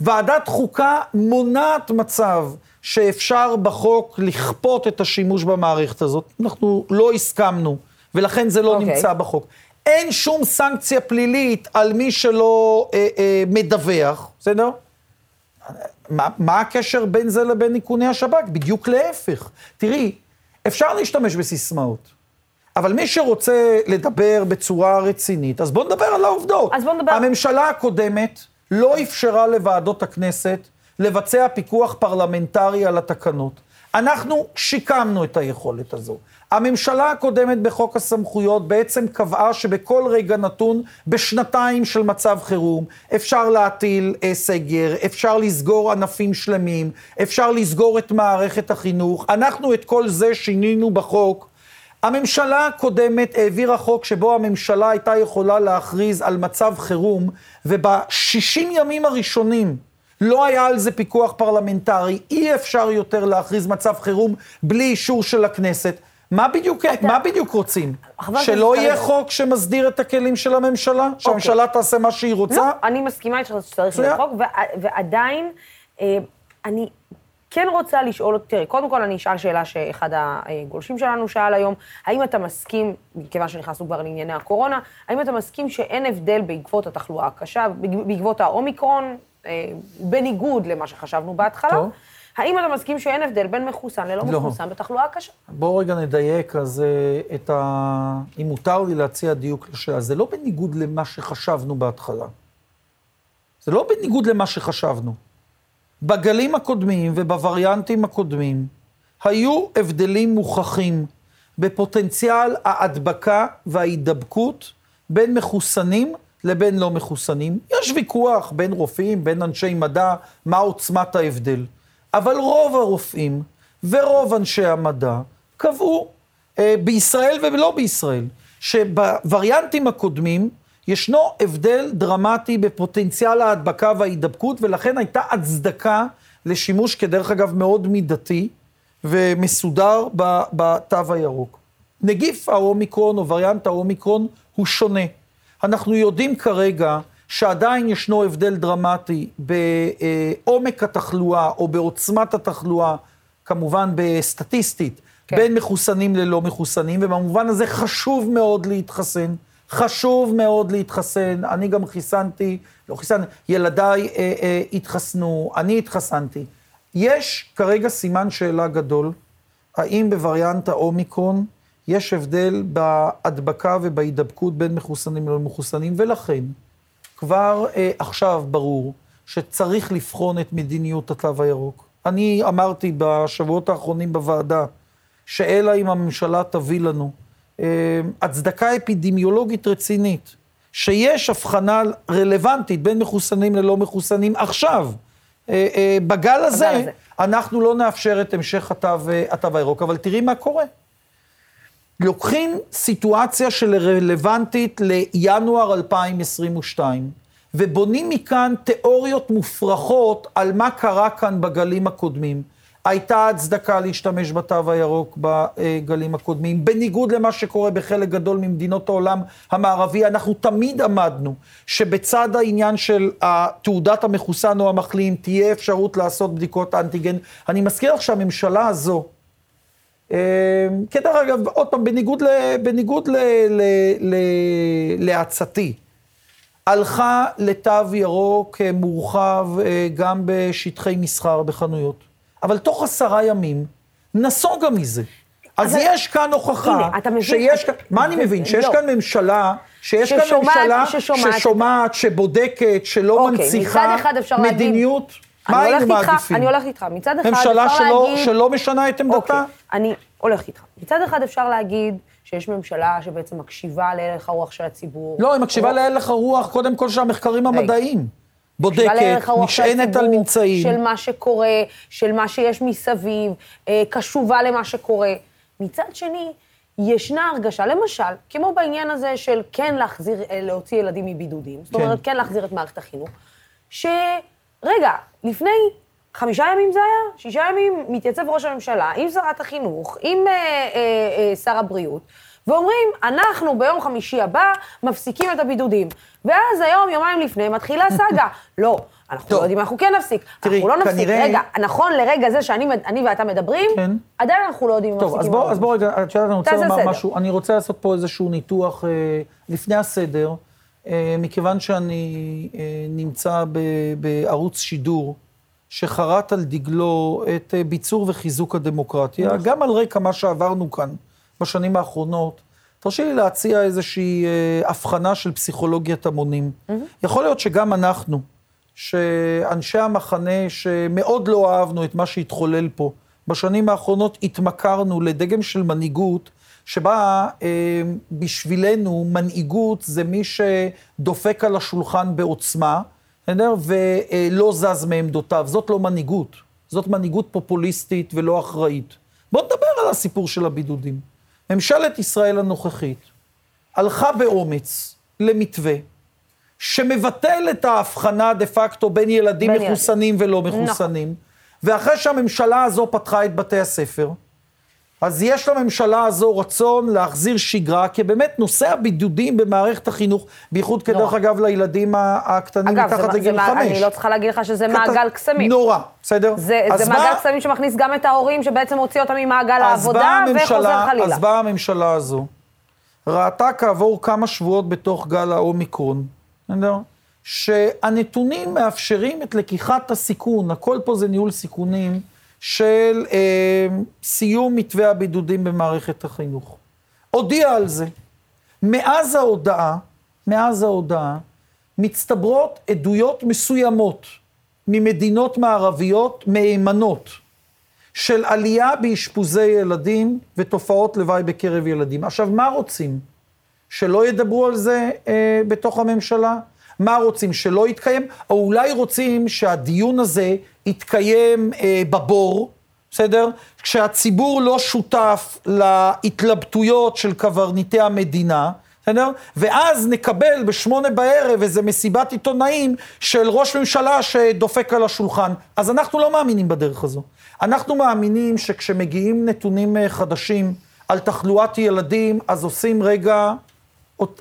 ועדת חוקה מונעת מצב שאפשר בחוק לכפות את השימוש במערכת הזאת. אנחנו לא הסכמנו, ולכן זה לא נמצא בחוק. אין שום סנקציה פלילית על מי שלא מדווח, בסדר? מה הקשר בין זה לבין איכוני השב"כ? בדיוק להפך. תראי, אפשר להשתמש בסיסמאות, אבל מי שרוצה לדבר בצורה רצינית, אז בוא נדבר על העובדות. הממשלה הקודמת לא אפשרה לוועדות הכנסת לבצע פיקוח פרלמנטרי על התקנות. אנחנו שיקמנו את היכולת הזו. הממשלה הקודמת בחוק הסמכויות בעצם קבעה שבכל רגע נתון, בשנתיים של מצב חירום, אפשר להטיל סגר, אפשר לסגור ענפים שלמים, אפשר לסגור את מערכת החינוך. אנחנו את כל זה שינינו בחוק. הממשלה הקודמת העבירה חוק שבו הממשלה הייתה יכולה להכריז על מצב חירום, וב-60 ימים הראשונים, לא היה על זה פיקוח פרלמנטרי, אי אפשר יותר להכריז מצב חירום בלי אישור של הכנסת. מה בדיוק רוצים? שלא יהיה חוק שמסדיר את הכלים של הממשלה? שהממשלה תעשה מה שהיא רוצה? לא, אני מסכימה איתך שצריך לחוק, ועדיין אני כן רוצה לשאול, תראי, קודם כל אני אשאל שאלה שאחד הגולשים שלנו שאל היום, האם אתה מסכים, מכיוון שנכנסנו כבר לענייני הקורונה, האם אתה מסכים שאין הבדל בעקבות התחלואה הקשה, בעקבות האומיקרון, בניגוד למה שחשבנו בהתחלה, טוב. האם אתה מסכים שאין הבדל בין מחוסן ללא מחוסן בתחלואה הקשה? בואו רגע נדייק, אז אם מותר לי להציע דיוק לשעה, זה לא בניגוד למה שחשבנו בהתחלה. זה לא בניגוד למה שחשבנו. בגלים הקודמים ובווריאנטים הקודמים, היו הבדלים מוכחים בפוטנציאל ההדבקה וההידבקות בין מחוסנים לבין לא מחוסנים. יש ויכוח בין רופאים, בין אנשי מדע, מה עוצמת ההבדל. אבל רוב הרופאים ורוב אנשי המדע קבעו, בישראל ולא בישראל, שבווריאנטים הקודמים ישנו הבדל דרמטי בפוטנציאל ההדבקה וההידבקות, ולכן הייתה הצדקה לשימוש, כדרך אגב, מאוד מידתי ומסודר בתו הירוק. נגיף האומיקרון או וריאנט האומיקרון הוא שונה. אנחנו יודעים כרגע שעדיין ישנו הבדל דרמטי בעומק התחלואה או בעוצמת התחלואה, כמובן בסטטיסטית, כן. בין מחוסנים ללא מחוסנים, ובמובן הזה חשוב מאוד להתחסן, חשוב מאוד להתחסן. אני גם חיסנתי, ילדיי התחסנו, אני התחסנתי. יש כרגע סימן שאלה גדול, האם בווריאנט האומיקרון, יש הבדל בהדבקה ובהידבקות בין מחוסנים ולא מחוסנים, ולכן כבר עכשיו ברור שצריך לבחון את מדיניות התו הירוק. אני אמרתי בשבועות האחרונים בוועדה, שאלה אם הממשלה תביא לנו הצדקה אפידמיולוגית רצינית, שיש הבחנה רלוונטית בין מחוסנים ללא מחוסנים עכשיו, בגל הזה, אנחנו לא נאפשר את המשך התו הירוק, אבל תראי מה קורה. לוקחים סיטואציה של רלוונטית לינואר 2022, ובונים מכאן תיאוריות מופרכות על מה קרה כאן בגלים הקודמים. הייתה הצדקה להשתמש בתו הירוק בגלים הקודמים, בניגוד למה שקורה בחלק גדול ממדינות העולם המערבי. אנחנו תמיד עמדנו שבצד העניין של תעודת המחוסן או המחלים, תהיה אפשרות לעשות בדיקות אנטיגן. אני מזכיר לך שהממשלה הזו, כדרך אגב, עוד פעם, בניגוד להצתי, הלכה לתו ירוק מורחב גם בשטחי מסחר בחנויות, אבל תוך 10 ימים נסוגה מזה. אז יש כאן הוכחה, שיש כאן, מה אני מבין? שיש כאן ממשלה, שיש כאן ממשלה ששומעת, שבודקת, שלא מנציחה מדיניות. מה היינו מעדיפים? אני הולכת איתך, מצד אחד אפשר להגיד... ממשלה שלא משנה את עמדתה? אני הולכת איתך. מצד אחד אפשר להגיד שיש ממשלה שבעצם מקשיבה להלך הרוח של הציבור. לא, היא מקשיבה להלך הרוח, קודם כל שהמחקרים המדעיים. בודקת, נשענת על ממצאים. של מה שקורה, של מה שיש מסביב, קשובה למה שקורה. מצד שני, ישנה הרגשה, למשל, כמו בעניין הזה של כן להוציא ילדים מבידודים, זאת אומרת, כן להחזיר את מערכת החינוך, ש... רגע, לפני 5 ימים זה היה, 6 ימים מתייצב ראש הממשלה, עם שרת החינוך, עם שר הבריאות, ואומרים, אנחנו ביום חמישי הבא מפסיקים את הבידודים. ואז היום, יומיים לפני, מתחילה סגה. לא, אנחנו לא יודעים, אנחנו כן נפסיק. אנחנו לא נפסיק. רגע, נכון לרגע זה שאני ואתה מדברים, עדיין אנחנו לא יודעים אם מפסיקים. טוב, אז בוא רגע, אני רוצה לומר משהו, אני רוצה לעשות פה איזשהו ניתוח לפני הסדר, מכיוון שאני נמצא בערוץ שידור שחרט על דגלו את ביצור וחיזוק הדמוקרטיה, גם על רקע מה שעברנו כאן בשנים האחרונות, תרשי לי להציע איזושהי הבחנה של פסיכולוגיית המונים. יכול להיות שגם אנחנו, שאנשי המחנה שמאוד לא אהבנו את מה שהתחולל פה בשנים האחרונות התמכרנו לדגם של מנהיגות, שבה בשבילנו מנהיגות זה מי שדופק על השולחן בעוצמה, ולא זז מעמדותיו. זאת לא מנהיגות, זאת מנהיגות פופוליסטית ולא אחראית. בוא נדבר על הסיפור של הבידודים. ממשלת ישראל הנוכחית הלכה באומץ למתווה, שמבטל את ההבחנה דה פקטו בין ילדים מחוסנים ולא מחוסנים, ואחרי שהממשלה הזו פתחה את בתי הספר, אז יש לממשלה הזו רצון להחזיר שגרה, כי באמת נושא הבידודים במערכת החינוך, בייחוד כדרך אגב לילדים הקטנים מתחת לגיל 5. אני לא צריכה להגיד לך שזה מעגל קסמים. נורא, בסדר? זה מעגל קסמים שמכניס גם את ההורים, שבעצם הוציא אותם ממעגל העבודה וחוזר חלילה. אז באה הממשלה הזו, ראתה כעבור כמה שבועות בתוך גל האומיקרון, שהנתונים מאפשרים את לקיחת הסיכון, הכל פה זה ניהול סיכונים, של סיום מתווה הבידודים במערכת החינוך. הודיע על זה. מאז ההודעה, מצטברות עדויות מסוימות ממדינות מערביות מהימנות, של עלייה בהשפוזי ילדים ותופעות לוואי בקרב ילדים. עכשיו, מה רוצים? שלא ידברו על זה בתוך הממשלה? מה רוצים? שלא יתקיים? או אולי רוצים שהדיון הזה יתקיים בבור, בסדר? כשהציבור לא שותף להתלבטויות של קברניטי המדינה, בסדר? ואז נקבל בשמונה בערב איזו מסיבת עיתונאים של ראש ממשלה שדופק על השולחן. אז אנחנו לא מאמינים בדרך הזו. אנחנו מאמינים שכשמגיעים נתונים חדשים על תחלואת ילדים, אז עושים רגע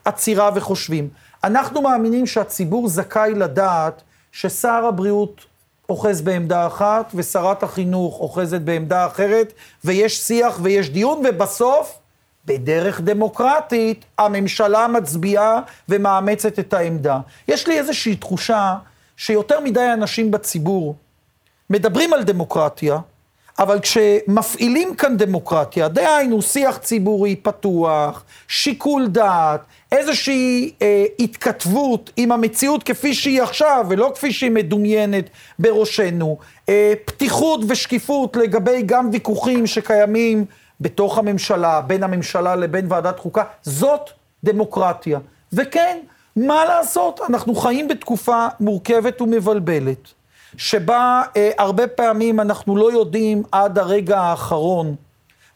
עצירה וחושבים. אנחנו מאמינים שהציבור זכאי לדעת ששר הבריאות אוחז בעמדה אחת, ושרת החינוך אוחזת בעמדה אחרת, ויש שיח ויש דיון, ובסוף, בדרך דמוקרטית, הממשלה מצביעה ומאמצת את העמדה. יש לי איזושהי תחושה שיותר מדי אנשים בציבור מדברים על דמוקרטיה, אבל כשמפעילים כאן דמוקרטיה, דהיינו שיח ציבורי פתוח, שיקול דעת, איזושהי התכתבות עם המציאות כפי שהיא עכשיו, ולא כפי שהיא מדומיינת בראשנו, פתיחות ושקיפות לגבי גם ויכוחים שקיימים בתוך הממשלה, בין הממשלה לבין ועדת חוקה, זאת דמוקרטיה. וכן, מה לעשות? אנחנו חיים בתקופה מורכבת ומבלבלת, שבה הרבה פעמים אנחנו לא יודעים עד הרגע האחרון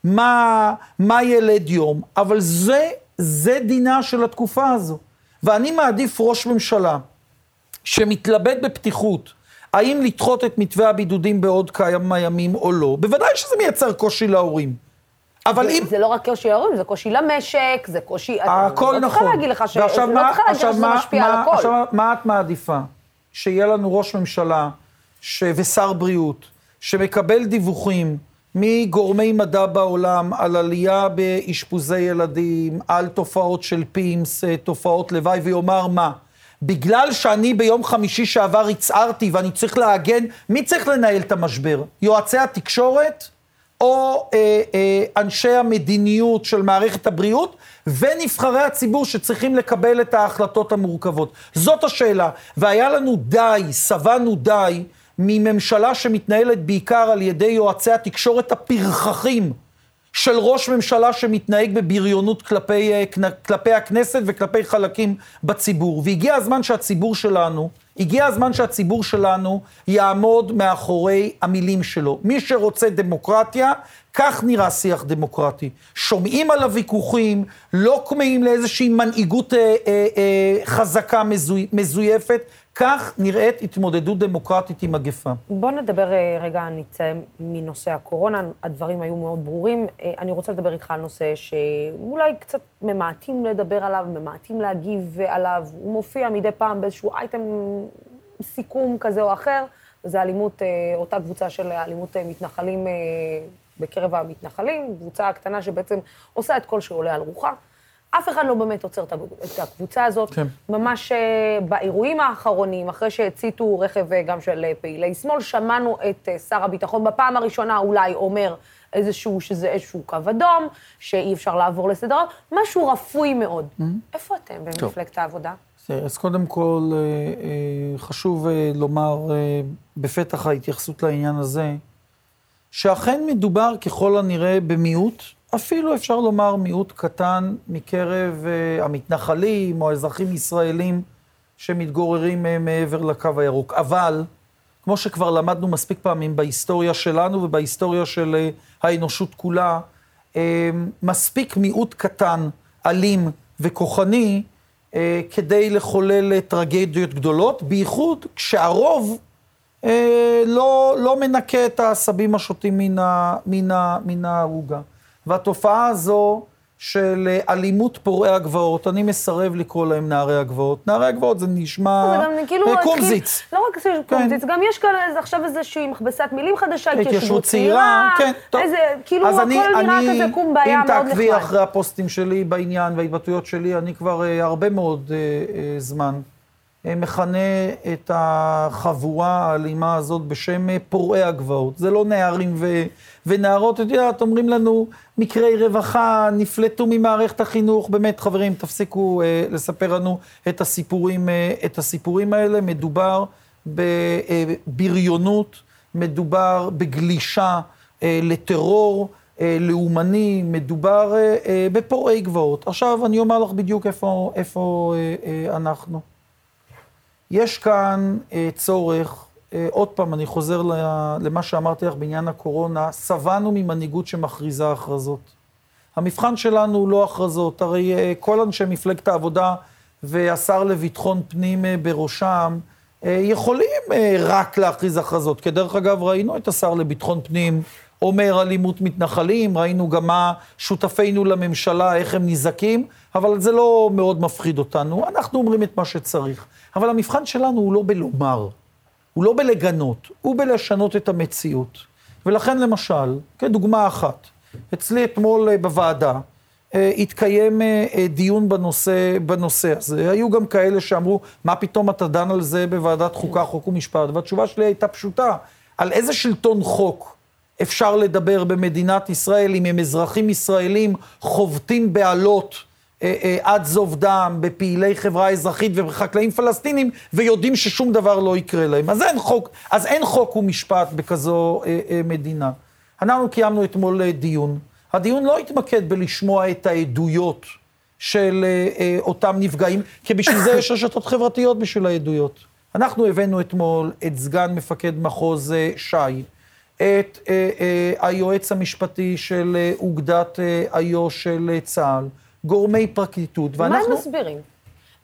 מה ילד יום, אבל זה דינה של התקופה הזו. ואני מעדיף ראש ממשלה שמתלבט בפתיחות, האם לדחות את מתווה הבידודים בעוד כמה ימים או לא. בוודאי שזה מייצר קושי להורים. אבל אם... זה לא רק קושי להורים, זה קושי למשק, זה קושי... הכל נכון. לא צריכה להגיד לך שזה משפיע על הכל. עכשיו, מה את מעדיפה? שיהיה לנו ראש ממשלה ושר בריאות, שמקבל דיווחים מגורמי מדע בעולם על עלייה באשפוזי ילדים, על תופעות של פימס, תופעות לוואי, ויאמר מה? בגלל שאני ביום חמישי שעבר הצערתי ואני צריך להגן, מי צריך לנהל את המשבר? יועצי התקשורת או אנשי המדיניות של מערכת הבריאות? ונבחרי הציבור שצריכים לקבל את ההחלטות המורכבות. זאת השאלה. והיה לנו די, סבנו די, מממשלה שמתנהלת בעיקר על ידי יועצי התקשורת הפרחחים, של ראש ממשלה שמתנהג בבריונות כלפי הכנסת וכלפי חלקים בציבור. והגיע הזמן שהציבור שלנו יעמוד מאחורי המילים שלו. מי שרוצה דמוקרטיה, כך נראה שיח דמוקרטי. שומעים על הוויכוחים, לא קמאים לאיזושהי מנהיגות חזקה מזויפת, כך נראית התמודדות דמוקרטית עם מגפה. בוא נדבר רגע, נצא מנושא הקורונה, הדברים היו מאוד ברורים. אני רוצה לדבר איתך על נושא שאולי קצת ממעטים לדבר עליו, ממעטים להגיב עליו, הוא מופיע מדי פעם באיזשהו אייטם סיכום כזה או אחר, זה אלימות, אותה קבוצה של אלימות מתנחלים בקרב המתנחלים, קבוצה קטנה שבעצם עושה את כל שעולה על רוחה. אף אחד לא באמת עוצר את הקבוצה הזאת. כן. ממש באירועים האחרונים, אחרי שהציתו רכב גם של פעילי שמאל, שמענו את שר הביטחון בפעם הראשונה אולי אומר איזשהו, שזה איזשהו קו אדום, שאי אפשר לעבור לסדרה, משהו רפוי מאוד. Mm-hmm. איפה אתם במפלגת העבודה? אז קודם כל, חשוב לומר בפתח ההתייחסות לעניין הזה, שאכן מדובר ככל הנראה במיעוט, אפילו אפשר לומר מיעוט קטן מקרב המתנחלים או האזרחים ישראלים שמתגוררים מעבר לקו הירוק. אבל, כמו שכבר למדנו מספיק פעמים בהיסטוריה שלנו ובהיסטוריה של האנושות כולה, מספיק מיעוט קטן, אלים וכוחני, כדי לחולל טרגדיות גדולות, בייחוד כשהרוב לא מנקה את העשבים השוטים מן ההרוגה. והתופעה הזו של אלימות פורעי הגבעות, אני מסרב לקרוא להם נערי הגבעות. נערי הגבעות זה נשמע קומזיץ. לא רק קומזיץ, גם יש עכשיו איזושהי מכבסת מילים חדשה, התיישבות צעירה, כאילו הכל נראה כזה קום בעיה מאוד נחמד. אם תעקבי אחרי הפוסטים שלי בעניין וההתבטאויות שלי, אני כבר הרבה מאוד זמן מכנה את החבורה האלימה הזאת בשם פורעי הגבעות. זה לא נערים ונערות, את יודעת, אומרים לנו, מקרי רווחה, נפלטו ממערכת החינוך. באמת, חברים, תפסיקו לספר לנו את הסיפורים האלה. מדובר בבריונות, מדובר בגלישה לטרור לאומני, מדובר בפורעי גבעות. עכשיו, אני אומר לך בדיוק איפה אנחנו. יש כאן צורך, עוד פעם אני חוזר למה שאמרתי לך בעניין הקורונה, סבנו ממנהיגות שמכריזה הכרזות. המבחן שלנו הוא לא הכרזות, הרי כל אנשי מפלגת העבודה והשר לביטחון פנים בראשם, יכולים רק להכריז הכרזות, כי דרך אגב ראינו את השר לביטחון פנים אומר אלימות מתנחלים, ראינו גם מה שותפינו לממשלה, איך הם נזקים, אבל זה לא מאוד מפחיד אותנו, אנחנו אומרים את מה שצריך. אבל המבחן שלנו הוא לא בלומר, הוא לא בלגנות, הוא בלשנות את המציאות. ולכן למשל, כדוגמה אחת, אצלי אתמול בוועדה, התקיים דיון בנושא הזה. היו גם כאלה שאמרו, מה פתאום אתה דן על זה בוועדת חוקה, חוק ומשפט? והתשובה שלי הייתה פשוטה, על איזה שלטון חוק אפשר לדבר במדינת ישראל, אם הם אזרחים ישראלים חובטים בעלות עד זוב דם, בפעילי חברה אזרחית ובחקלאים פלסטינים, ויודעים ששום דבר לא יקרה להם. אז אין חוק ומשפט בכזו מדינה. אנחנו קיימנו אתמול דיון. הדיון לא התמקד בלשמוע את העדויות של אותם נפגעים, כי בשביל זה יש רשתות חברתיות בשביל העדויות. אנחנו הבאנו אתמול את סגן מפקד מחוז שי, את היועץ המשפטי של אוגדת איו של צה"ל, גורמי פרקליטות, ואנחנו... מה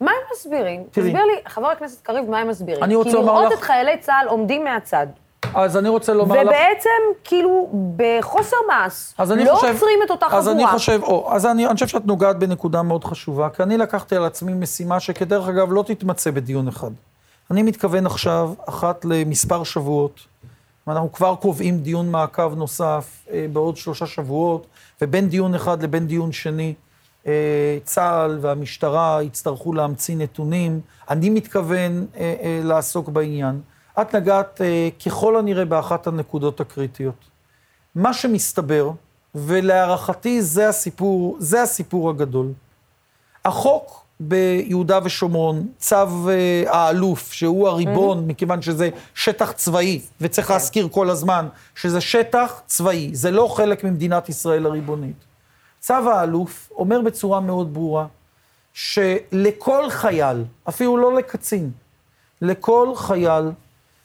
הם מסבירים? תראי. תסביר לי, חבר הכנסת קריב, מה הם מסבירים? אני רוצה לומר לך... כי לראות את חיילי צה"ל עומדים מהצד. אז אני רוצה לומר לך... ובעצם, כאילו, בחוסר מעש, לא עוצרים את אותה חבורה. אז אני חושב, אני חושב שאת נוגעת בנקודה מאוד חשובה, כי אני לקחתי על עצמי משימה שכדרך אגב לא תתמצא בדיון אחד. אני מתכוון עכשיו, אחת למספר שבועות, ואנחנו כבר קובעים דיון מעקב נוסף בעוד 3 שבועות, ובין דיון אחד לבין דיון שני, צה"ל והמשטרה יצטרכו להמציא נתונים. אני מתכוון לעסוק בעניין. את נגעת ככל הנראה באחת הנקודות הקריטיות. מה שמסתבר, ולהערכתי זה הסיפור הגדול. החוק ביהודה ושומרון, צו האלוף, שהוא הריבון, מכיוון שזה שטח צבאי, וצריך להזכיר כל הזמן שזה שטח צבאי, זה לא חלק ממדינת ישראל הריבונית. צו האלוף אומר בצורה מאוד ברורה, שלכל חייל, אפילו לא לקצין, לכל חייל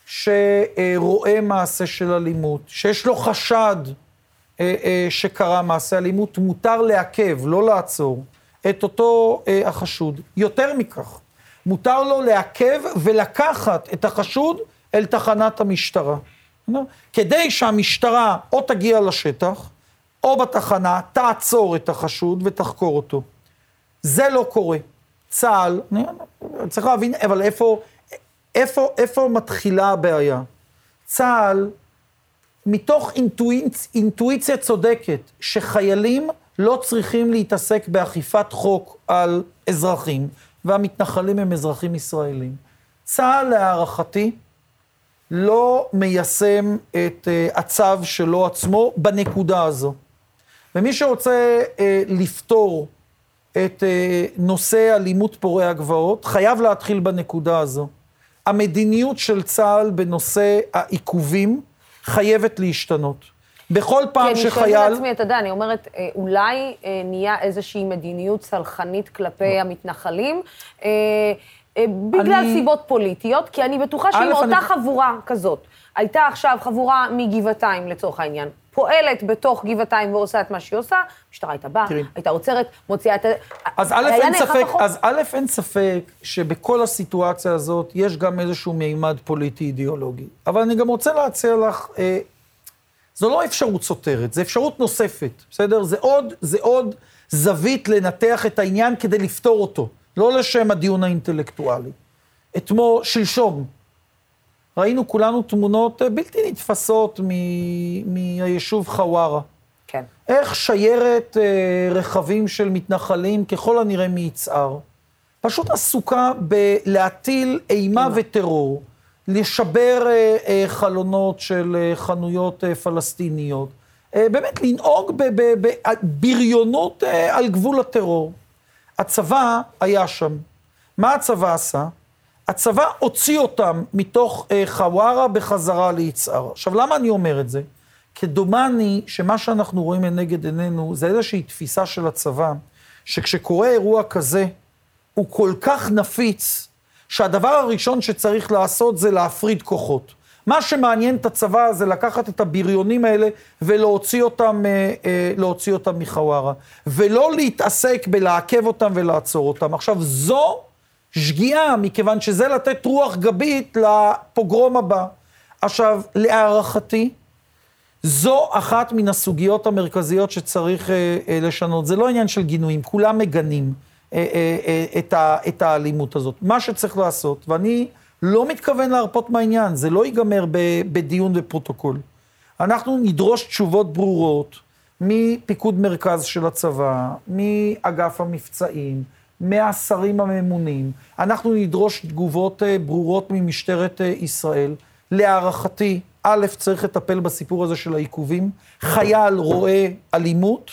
שרואה מעשה של אלימות, שיש לו חשד שקרה מעשה אלימות, מותר לעכב, לא לעצור, את אותו החשוד. יותר מכך, מותר לו לעכב ולקחת את החשוד אל תחנת המשטרה. כדי שהמשטרה או תגיע לשטח, או בתחנה, תעצור את החשוד ותחקור אותו. זה לא קורה. צה"ל, צריך להבין, אבל איפה מתחילה הבעיה? צה"ל, מתוך אינטואיציה צודקת, שחיילים לא צריכים להתעסק באכיפת חוק על אזרחים, והמתנחלים הם אזרחים ישראלים. צה"ל, להערכתי, לא מיישם את הצו שלו עצמו בנקודה הזו. ומי שרוצה לפתור את נושא אלימות פורעי הגבעות, חייב להתחיל בנקודה הזו. המדיניות של צה"ל בנושא העיכובים חייבת להשתנות. בכל פעם שחייל... כן, אני שואלת לעצמי, אתה יודע, אני אומרת, אולי נהיה איזושהי מדיניות סלחנית כלפי המתנחלים, בגלל סיבות פוליטיות, כי אני בטוחה שאם אותה חבורה כזאת, הייתה עכשיו חבורה מגבעתיים לצורך העניין, פועלת בתוך גבעתיים ועושה את מה שהיא עושה, המשטרה הייתה באה, הייתה עוצרת, מוציאה את... אז א' אין ספק שבכל הסיטואציה הזאת יש גם איזשהו מימד פוליטי-אידיאולוגי. אבל אני גם רוצה להציע לך, זו לא אפשרות סותרת, זו אפשרות נוספת, בסדר? זה עוד זווית לנתח את העניין כדי לפתור אותו, לא לשם הדיון האינטלקטואלי. אתמול, שלשום, ראינו כולנו תמונות בלתי נתפסות מהיישוב חווארה. כן. איך שיירת רכבים של מתנחלים, ככל הנראה מיצער, פשוט עסוקה בלהטיל אימה וטרור, לשבר חלונות של חנויות פלסטיניות, באמת לנהוג בבריונות על גבול הטרור. הצבא היה שם. מה הצבא עשה? הצבא הוציא אותם מתוך חווארה בחזרה ליצהר. עכשיו, למה אני אומר את זה? כדומני שמה שאנחנו רואים לנגד עינינו, זה איזושהי תפיסה של הצבא, שכשקורה אירוע כזה, הוא כל כך נפיץ, שהדבר הראשון שצריך לעשות זה להפריד כוחות. מה שמעניין את הצבא זה לקחת את הבריונים האלה ולהוציא אותם, מחווארה, ולא להתעסק בלעכב אותם ולעצור אותם. עכשיו, זו שגיאה, מכיוון שזה לתת רוח גבית לפוגרום הבא. עכשיו, להערכתי, זו אחת מן הסוגיות המרכזיות שצריך לשנות. זה לא עניין של גינויים, כולם מגנים את האלימות הזאת. מה שצריך לעשות, ואני לא מתכוון להרפות מהעניין, זה לא ייגמר בדיון ופרוטוקול. אנחנו נדרוש תשובות ברורות מפיקוד מרכז של הצבא, מאגף המבצעים, מהשרים הממונים. אנחנו נדרוש תגובות ברורות ממשטרת ישראל. להערכתי, א', צריך לטפל בסיפור הזה של העיכובים. חייל רואה אלימות,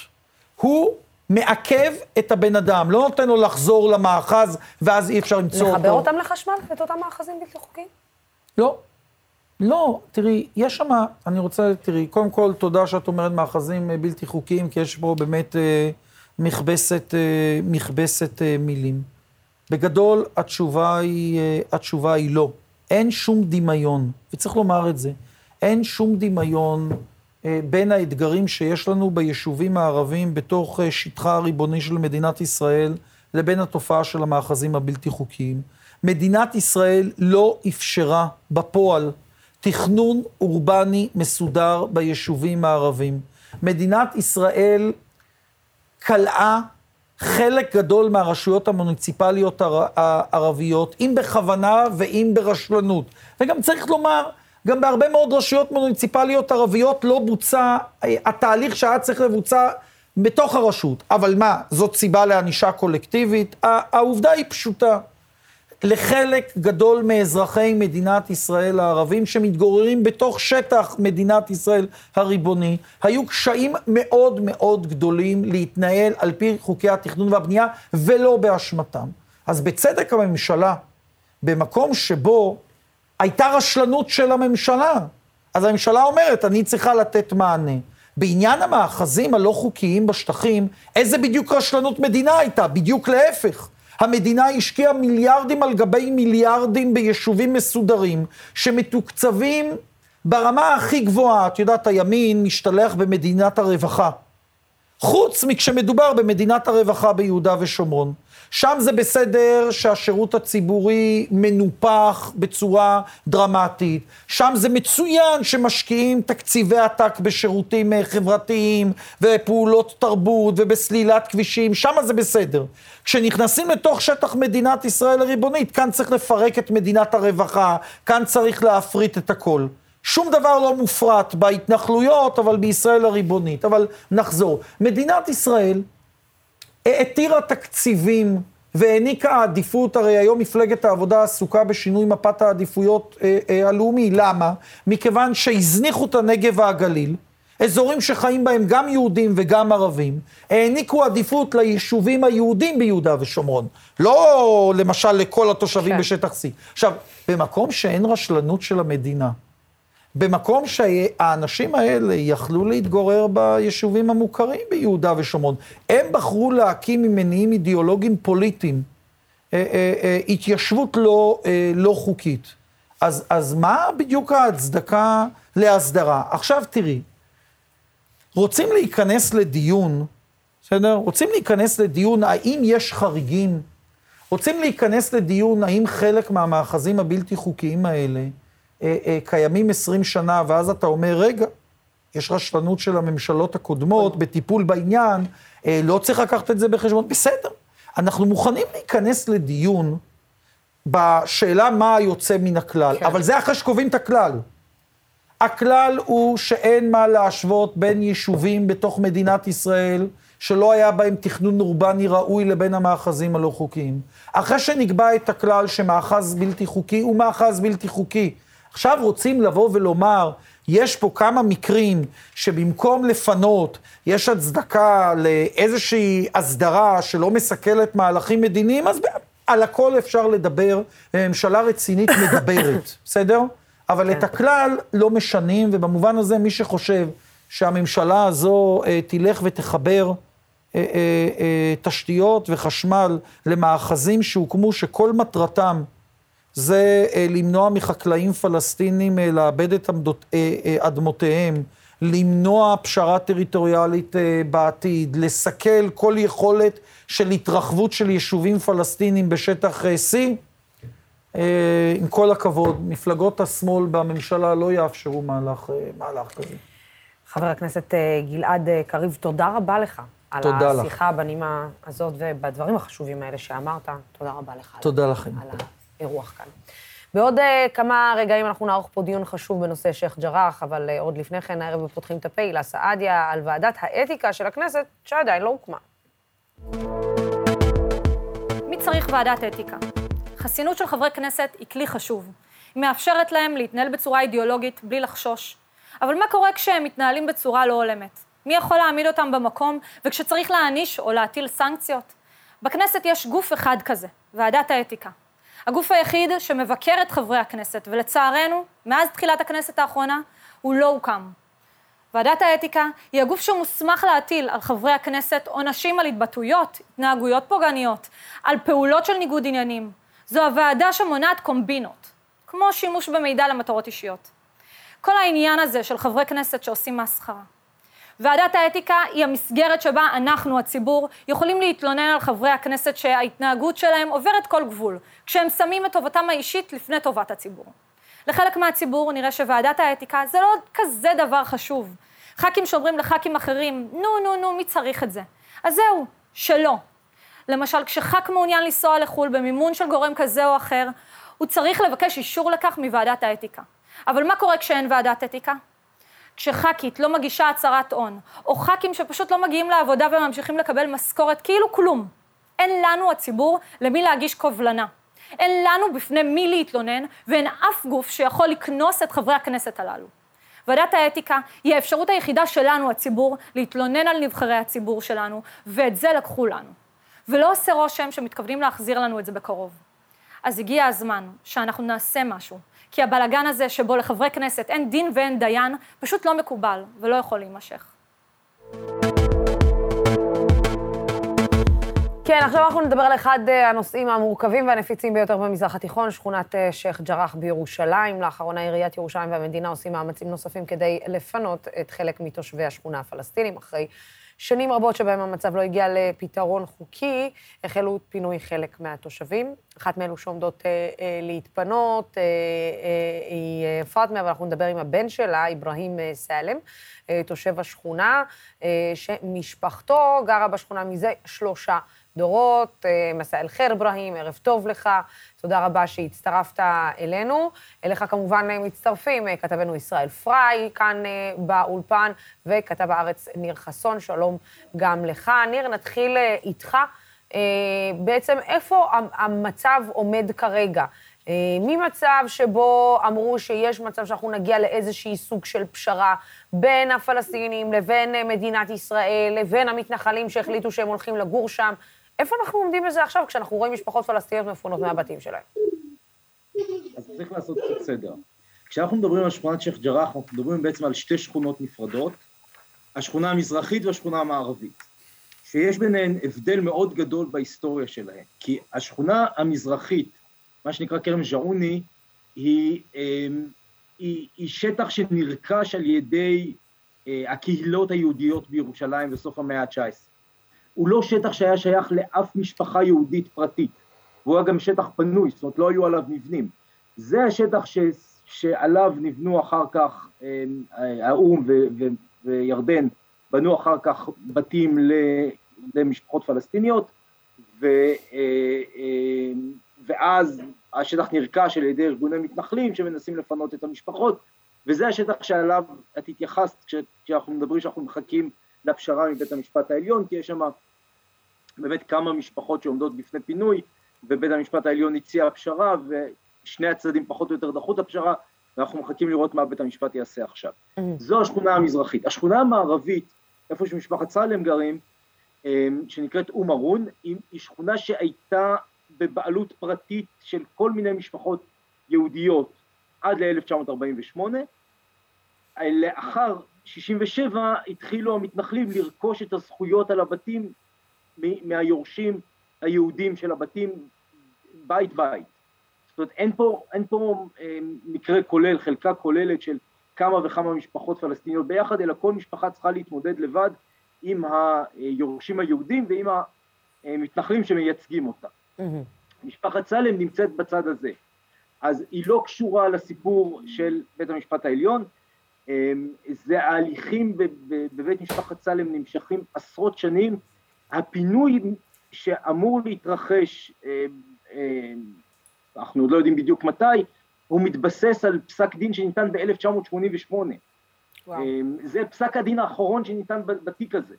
הוא מעכב את הבן אדם, לא נותן לו לחזור למאחז, ואז אי אפשר למצוא אותו. לחבר אותם לחשמל, את אותם מאחזים בלתי חוקיים? לא. לא, תראי, יש שם, אני רוצה, תראי, קודם כל, תודה שאת אומרת מאחזים בלתי חוקיים, כי יש פה באמת מכבסת מילים. בגדול, התשובה היא לא. אין שום דמיון, וצריך לומר את זה, אין שום דמיון בין האתגרים שיש לנו ביישובים הערבים בתוך שטחה הריבוני של מדינת ישראל, לבין התופעה של המאחזים הבלתי חוקיים. מדינת ישראל לא אפשרה בפועל תכנון אורבני מסודר ביישובים הערבים. מדינת ישראל קלעה חלק גדול מהרשויות המוניציפליות הערביות, אם בכוונה ואם ברשלנות. וגם צריך לומר, גם בהרבה מאוד רשויות מוניציפליות ערביות לא בוצע התהליך שהיה צריך לבוצע בתוך הרשות. אבל מה, זאת סיבה לאנישה קולקטיבית? העובדה היא פשוטה. לחלק גדול מאזרחי מדינת ישראל הערבים שמתגוררים בתוך שטח מדינת ישראל הריבוני, היו קשיים מאוד מאוד גדולים להתנהל על פי חוקי התכנון והבנייה ולא באשמתם. אז בצדק הממשלה, במקום שבו הייתה רשלנות של הממשלה, אז הממשלה אומרת, אני צריכה לתת מענה. בעניין המאחזים הלא חוקיים בשטחים, איזה בדיוק רשלנות מדינה הייתה? בדיוק להפך. המדינה השקיעה מיליארדים על גבי מיליארדים ביישובים מסודרים, שמתוקצבים ברמה הכי גבוהה. את יודעת, הימין משתלח במדינת הרווחה. חוץ מכשמדובר במדינת הרווחה ביהודה ושומרון. שם זה בסדר שהשירות הציבורי מנופח בצורה דרמטית. שם זה מצוין שמשקיעים תקציבי עתק בשירותים חברתיים ופעולות תרבות ובסלילת כבישים. שם זה בסדר. כשנכנסים לתוך שטח מדינת ישראל הריבונית, כאן צריך לפרק את מדינת הרווחה, כאן צריך להפריט את הכל. שום דבר לא מופרט בהתנחלויות, אבל בישראל הריבונית. אבל נחזור. מדינת ישראל העתירה תקציבים והעניקה העדיפות, הרי היום מפלגת העבודה עסוקה בשינוי מפת העדיפויות הלאומי. למה? מכיוון שהזניחו את הנגב והגליל, אזורים שחיים בהם גם יהודים וגם ערבים, העניקו עדיפות ליישובים היהודים ביהודה ושומרון, לא למשל לכל התושבים בשטח C. עכשיו, במקום שאין רשלנות של המדינה, במקום שהאנשים האלה יכלו להתגורר ביישובים המוכרים ביהודה ושומרון, הם בחרו להקים ממניעים אידיאולוגיים פוליטיים, התיישבות לא חוקית. אז מה בדיוק ההצדקה להסדרה? עכשיו תראי, רוצים להיכנס לדיון, בסדר? רוצים להיכנס לדיון האם יש חריגים, רוצים להיכנס לדיון האם חלק מהמאחזים הבלתי חוקיים האלה קיימים 20 שנה, ואז אתה אומר, רגע, יש רשלנות של הממשלות הקודמות בטיפול בעניין, לא צריך לקחת את זה בחשבון, בסדר. אנחנו מוכנים להיכנס לדיון בשאלה מה יוצא מן הכלל, כן. אבל זה אחרי שקובעים את הכלל. הכלל הוא שאין מה להשוות בין יישובים בתוך מדינת ישראל, שלא היה בהם תכנון אורבני ראוי לבין המאחזים הלא חוקיים. אחרי שנקבע את הכלל שמאחז בלתי חוקי הוא מאחז בלתי חוקי, עכשיו רוצים לבוא ולומר, יש פה כמה מקרים שבמקום לפנות, יש הצדקה לאיזושהי הסדרה שלא מסכלת מהלכים מדיניים, אז על הכל אפשר לדבר, ממשלה רצינית מדברת, בסדר? אבל את הכלל לא משנים, ובמובן הזה מי שחושב שהממשלה הזו תלך ותחבר תשתיות וחשמל למאחזים שהוקמו, שכל מטרתם זה למנוע מחקלאים פלסטינים לאבד את אדמותיהם, למנוע פשרה טריטוריאלית בעתיד, לסכל כל יכולת של התרחבות של יישובים פלסטינים בשטח C, עם כל הכבוד, מפלגות השמאל בממשלה לא יאפשרו מהלך כזה. חבר הכנסת גלעד קריב, תודה רבה לך על השיחה בנימה הזאת ובדברים החשובים האלה שאמרת. תודה רבה לך. תודה לכם. אירוח כאן. בעוד כמה רגעים אנחנו נערוך פה דיון חשוב בנושא שייח ג'ראח, אבל עוד לפני כן הערב פותחים את הפה, הילה סעדיה, על ועדת האתיקה של הכנסת שעדיין לא הוקמה. מי צריך ועדת אתיקה? חסינות של חברי כנסת היא כלי חשוב. היא מאפשרת להם להתנהל בצורה אידיאולוגית בלי לחשוש. אבל מה קורה כשהם מתנהלים בצורה לא הולמת? מי יכול להעמיד אותם במקום וכשצריך להעניש או להטיל סנקציות? בכנסת יש גוף אחד כזה, ועדת האתיקה. הגוף היחיד שמבקר את חברי הכנסת, ולצערנו, מאז תחילת הכנסת האחרונה, הוא לא הוקם. ועדת האתיקה היא הגוף שמוסמך להטיל על חברי הכנסת עונשים על התבטאויות, התנהגויות פוגעניות, על פעולות של ניגוד עניינים. זו הוועדה שמונעת קומבינות, כמו שימוש במידע למטרות אישיות. כל העניין הזה של חברי כנסת שעושים מסחרה. ועדת האתיקה היא המסגרת שבה אנחנו, הציבור, יכולים להתלונן על חברי הכנסת שההתנהגות שלהם עוברת כל גבול, כשהם שמים את טובתם האישית לפני טובת הציבור. לחלק מהציבור נראה שוועדת האתיקה זה לא כזה דבר חשוב. ח"כים שאומרים לח"כים אחרים, נו, מי צריך את זה? אז זהו, שלא. למשל, כשח"כ מעוניין לנסוע לחו"ל במימון של גורם כזה או אחר, הוא צריך לבקש אישור לכך מוועדת האתיקה. אבל מה קורה כשאין ועדת אתיקה? כשח"כית לא מגישה הצהרת הון, או ח"כים שפשוט לא מגיעים לעבודה וממשיכים לקבל משכורת, כאילו כלום. אין לנו הציבור למי להגיש קובלנה. אין לנו בפני מי להתלונן, ואין אף גוף שיכול לקנוס את חברי הכנסת הללו. ועדת האתיקה היא האפשרות היחידה שלנו, הציבור, להתלונן על נבחרי הציבור שלנו, ואת זה לקחו לנו. ולא עושה רושם שמתכוונים להחזיר לנו את זה בקרוב. אז הגיע הזמן שאנחנו נעשה משהו. כי הבלגן הזה שבו לחברי כנסת אין דין ואין דיין, פשוט לא מקובל ולא יכול להימשך. כן, עכשיו אנחנו נדבר על אחד הנושאים המורכבים והנפיצים ביותר במזרח התיכון, שכונת שייח ג'ראח בירושלים. לאחרונה עיריית ירושלים והמדינה עושים מאמצים נוספים כדי לפנות את חלק מתושבי השכונה הפלסטינים. אחרי שנים רבות שבהם המצב לא הגיע לפתרון חוקי, החלו פינוי חלק מהתושבים. אחת מאלו שעומדות להתפנות היא פטמה, אבל אנחנו נדבר עם הבן שלה, איברהים סאלם, תושב השכונה, שמשפחתו גרה בשכונה מזה 3 דורות. מסע אל חיר איברהים, ערב טוב לך, תודה רבה שהצטרפת אלינו. אליך כמובן מצטרפים כתבנו ישראל פריי כאן באולפן, וכתב הארץ ניר חסון, שלום גם לך. ניר, נתחיל איתך, בעצם איפה המצב עומד כרגע? ממצב שבו אמרו שיש מצב שאנחנו נגיע לאיזושהי סוג של פשרה בין הפלסטינים לבין מדינת ישראל, לבין המתנחלים שהחליטו שהם הולכים לגור שם, איפה אנחנו עומדים בזה עכשיו, כשאנחנו רואים משפחות פלסטיניות מפונות מהבתים שלהם? אז צריך לעשות קצת סדר. כשאנחנו מדברים על שכונת שייח ג'ראח, אנחנו מדברים בעצם על שתי שכונות נפרדות, השכונה המזרחית והשכונה המערבית, שיש ביניהן הבדל מאוד גדול בהיסטוריה שלהן, כי השכונה המזרחית, מה שנקרא כרם ג'עוני, היא שטח שנרכש על ידי הקהילות היהודיות בירושלים בסוף המאה ה-19. הוא לא שטח שהיה שייך לאף משפחה יהודית פרטית, והוא היה גם שטח פנוי, זאת אומרת לא היו עליו מבנים. זה השטח שעליו נבנו אחר כך, האום וירדן בנו אחר כך בתים למשפחות פלסטיניות, ואז השטח נרכש על ידי ארגוני מתנחלים שמנסים לפנות את המשפחות, וזה השטח שעליו את התייחסת כשאנחנו מדברים שאנחנו מחכים לפשרה מבית המשפט העליון, כי יש שם באמת כמה משפחות שעומדות בפני פינוי, ובית המשפט העליון הציע הפשרה, ושני הצדדים פחות או יותר דחו את הפשרה, ואנחנו מחכים לראות מה בית המשפט יעשה עכשיו. זו השכונה המזרחית. השכונה המערבית, איפה שמשפחת סאלם גרים, שנקראת אום ארון, היא שכונה שהייתה בבעלות פרטית של כל מיני משפחות יהודיות עד ל-1948, לאחר 67 התחילו המתנחלים לרכוש את הזכויות על הבתים מהיורשים היהודים של הבתים בית בית. זאת אומרת, אין פה מקרה כולל, חלקה כוללת של כמה וכמה משפחות פלסטיניות ביחד, אלא כל משפחה צריכה להתמודד לבד עם היורשים היהודים ועם המתנחלים שמייצגים אותה. משפחת סאלם נמצאת בצד הזה, אז היא לא קשורה לסיפור של בית המשפט העליון. זה ההליכים בבית משפחת סאלם נמשכים עשרות שנים. הפינוי שאמור להתרחש, אנחנו עוד לא יודעים בדיוק מתי, הוא מתבסס על פסק דין שניתן ב-1988. זה פסק הדין האחרון שניתן בתיק הזה.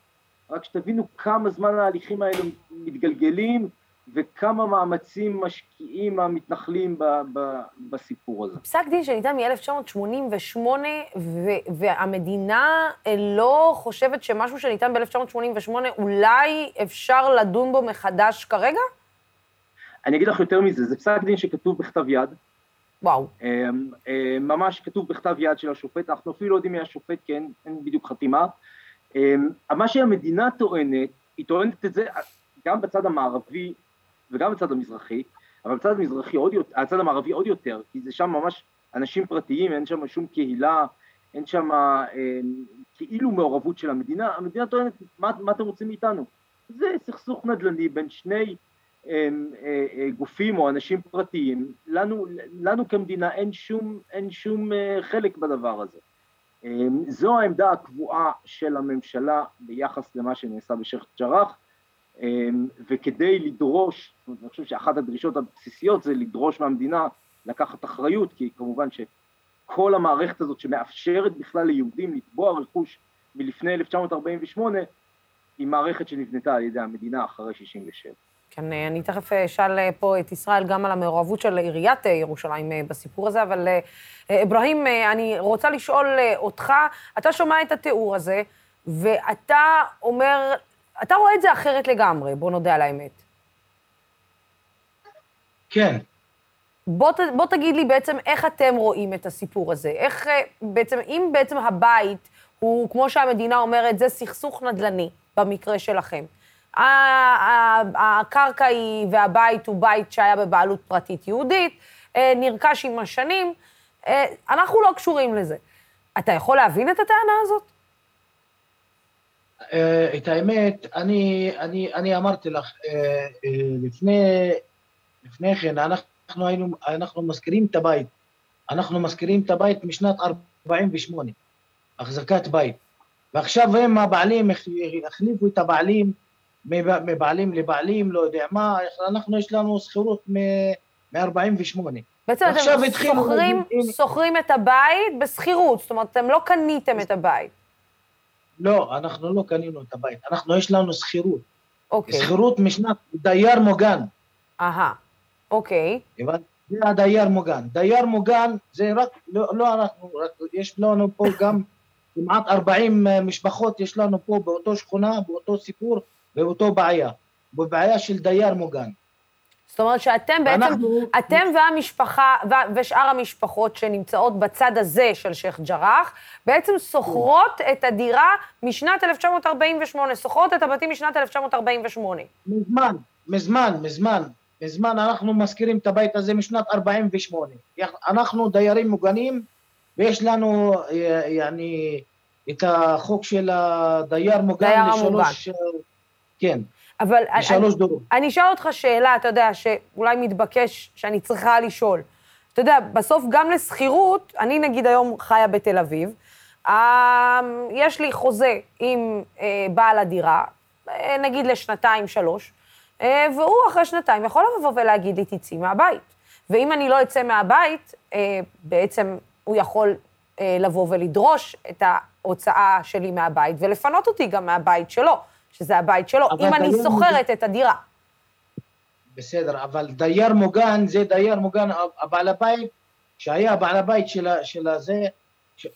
רק שתבינו כמה זמן ההליכים האלה מתגלגלים, וכמה מאמצים משקיעים המתנחלים בסיפור הזה. פסק דין שניתן מ-1988, והמדינה לא חושבת שמשהו שניתן ב-1988, אולי אפשר לדון בו מחדש כרגע? אני אגיד לך יותר מזה, זה פסק דין שכתוב בכתב יד. וואו. ממש כתוב בכתב יד של השופט, אנחנו אפילו לא יודעים מי השופט, כי אין בדיוק חתימה. מה שהמדינה טוענת, היא טוענת את זה גם בצד המערבי, וגם בצד המזרחי, אבל הצד המערבי עוד יותר, כי זה שם ממש אנשים פרטיים, אין שם שום קהילה, אין שם כאילו מעורבות של המדינה. המדינה טוענת, מה אתם רוצים מאיתנו? זה סכסוך נדל"ני בין שני גופים או אנשים פרטיים. לנו כמדינה אין שום חלק בדבר הזה. זו העמדה הקבועה של הממשלה ביחס למה שנעשה בשייח ג'ראח, וכדי לדרוש, אני חושב שאחת הדרישות הבסיסיות זה לדרוש מהמדינה לקחת אחריות, כי כמובן שכל המערכת הזאת שמאפשרת בכלל ליהודים לתבוע רכוש מלפני 1948, היא מערכת שנבנתה על ידי המדינה אחרי 67. כן, אני תכף אשאל פה את ישראל גם על המעורבות של עיריית ירושלים בסיפור הזה, אבל אברהים, אני רוצה לשאול אותך, אתה שומע את התיאור הזה, ואתה אומר, אתה רואה את זה אחרת לגמרי, בוא נודה על האמת. כן. בוא תגיד לי בעצם איך אתם רואים את הסיפור הזה, איך בעצם, אם בעצם הבית הוא, כמו שהמדינה אומרת, זה סכסוך נדל"ני במקרה שלכם. הקרקע והבית הוא בית שהיה בבעלות פרטית יהודית, נרכש עם השנים, אנחנו לא קשורים לזה. אתה יכול להבין את הטענה הזאת? את האמת, אני אמרתי לך, לפני כן, אנחנו מזכירים את הבית, משנת 48, החזקת בית, ועכשיו הם הבעלים, החליפו את הבעלים, מבעלים לבעלים, לא יודע מה, אנחנו יש לנו סחירות מ-48. בעצם אתם סוחרים את הבית בסחירות, זאת אומרת, אתם לא קניתם את הבית. לא, אנחנו לא קנינו את הבית, אנחנו יש לנו סחירות. אוקיי. סחירות משנת דייר מוגן. אהה, אוקיי. זה הדייר מוגן. דייר מוגן זה רק, לא אנחנו, יש לנו פה גם כמעט 40 משפחות, יש לנו פה באותו שכונה, באותו סיפור, ובאותו בעיה של דייר מוגן. זאת אומרת שאתם בעצם, אתם והמשפחה, ושאר המשפחות שנמצאות בצד הזה של שייח ג'ראח, בעצם סוחרות את הדירה משנת 1948, סוחרות את הבתים משנת 1948. מזמן אנחנו מזכירים את הבית הזה משנת 48. אנחנו דיירים מוגנים, ויש לנו, יעני, את החוק של הדייר מוגן לשלוש, כן. אבל אני אשאל אותך שאלה, אתה יודע, שאולי מתבקש שאני צריכה לשאול. אתה יודע, בסוף גם לסחירות, אני נגיד היום חיה בתל אביב, יש לי חוזה עם בעל הדירה, נגיד לשנתיים, שלוש, והוא אחרי שנתיים יכול לבוא ולהגיד לי, תצאי מהבית. ואם אני לא אצא מהבית, בעצם הוא יכול לבוא ולדרוש את ההוצאה שלי מהבית, ולפנות אותי גם מהבית שלו. שזה הבית שלו, אם אני סוחרת את הדירה. בסדר, אבל דייר מוגן, זה דייר מוגן, הבעל הבית, שהיה הבעל הבית של זה,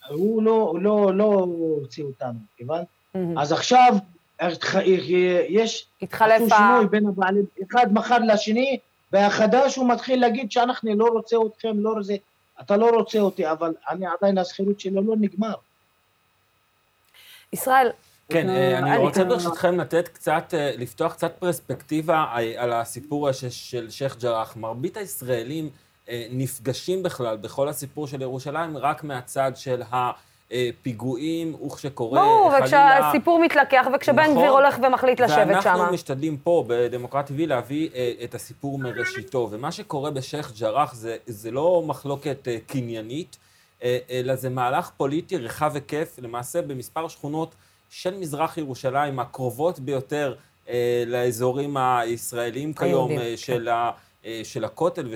הוא לא הוציא אותנו, כיוון? אז עכשיו, יש שינוי בין הבעלים, אחד מחר לשני, והחדש הוא מתחיל להגיד שאנחנו לא רוצה אתכם, אתה לא רוצה אותי, אבל אני עדיין הסחירות שלו לא נגמר. ישראל, כן, אני רוצה ברשותכם לתת קצת, לפתוח קצת פרספקטיבה על הסיפור של שייח ג'ראח. מרבית הישראלים נפגשים בכלל בכל הסיפור של ירושלים רק מהצד של הפיגועים וכשקורה חלילה. וכשהסיפור מתלקח וכשבן גביר הולך ומחליט לשבת שם. ואנחנו משתדלים פה בדמוקרטי להביא את הסיפור מראשיתו. ומה שקורה בשייח ג'ראח זה לא מחלוקת קניינית, אלא זה מהלך פוליטי רחב וכיף, למעשה במספר שכונות של מזרח ירושלים, הקרובות ביותר לאזורים הישראליים כיום, של הכותל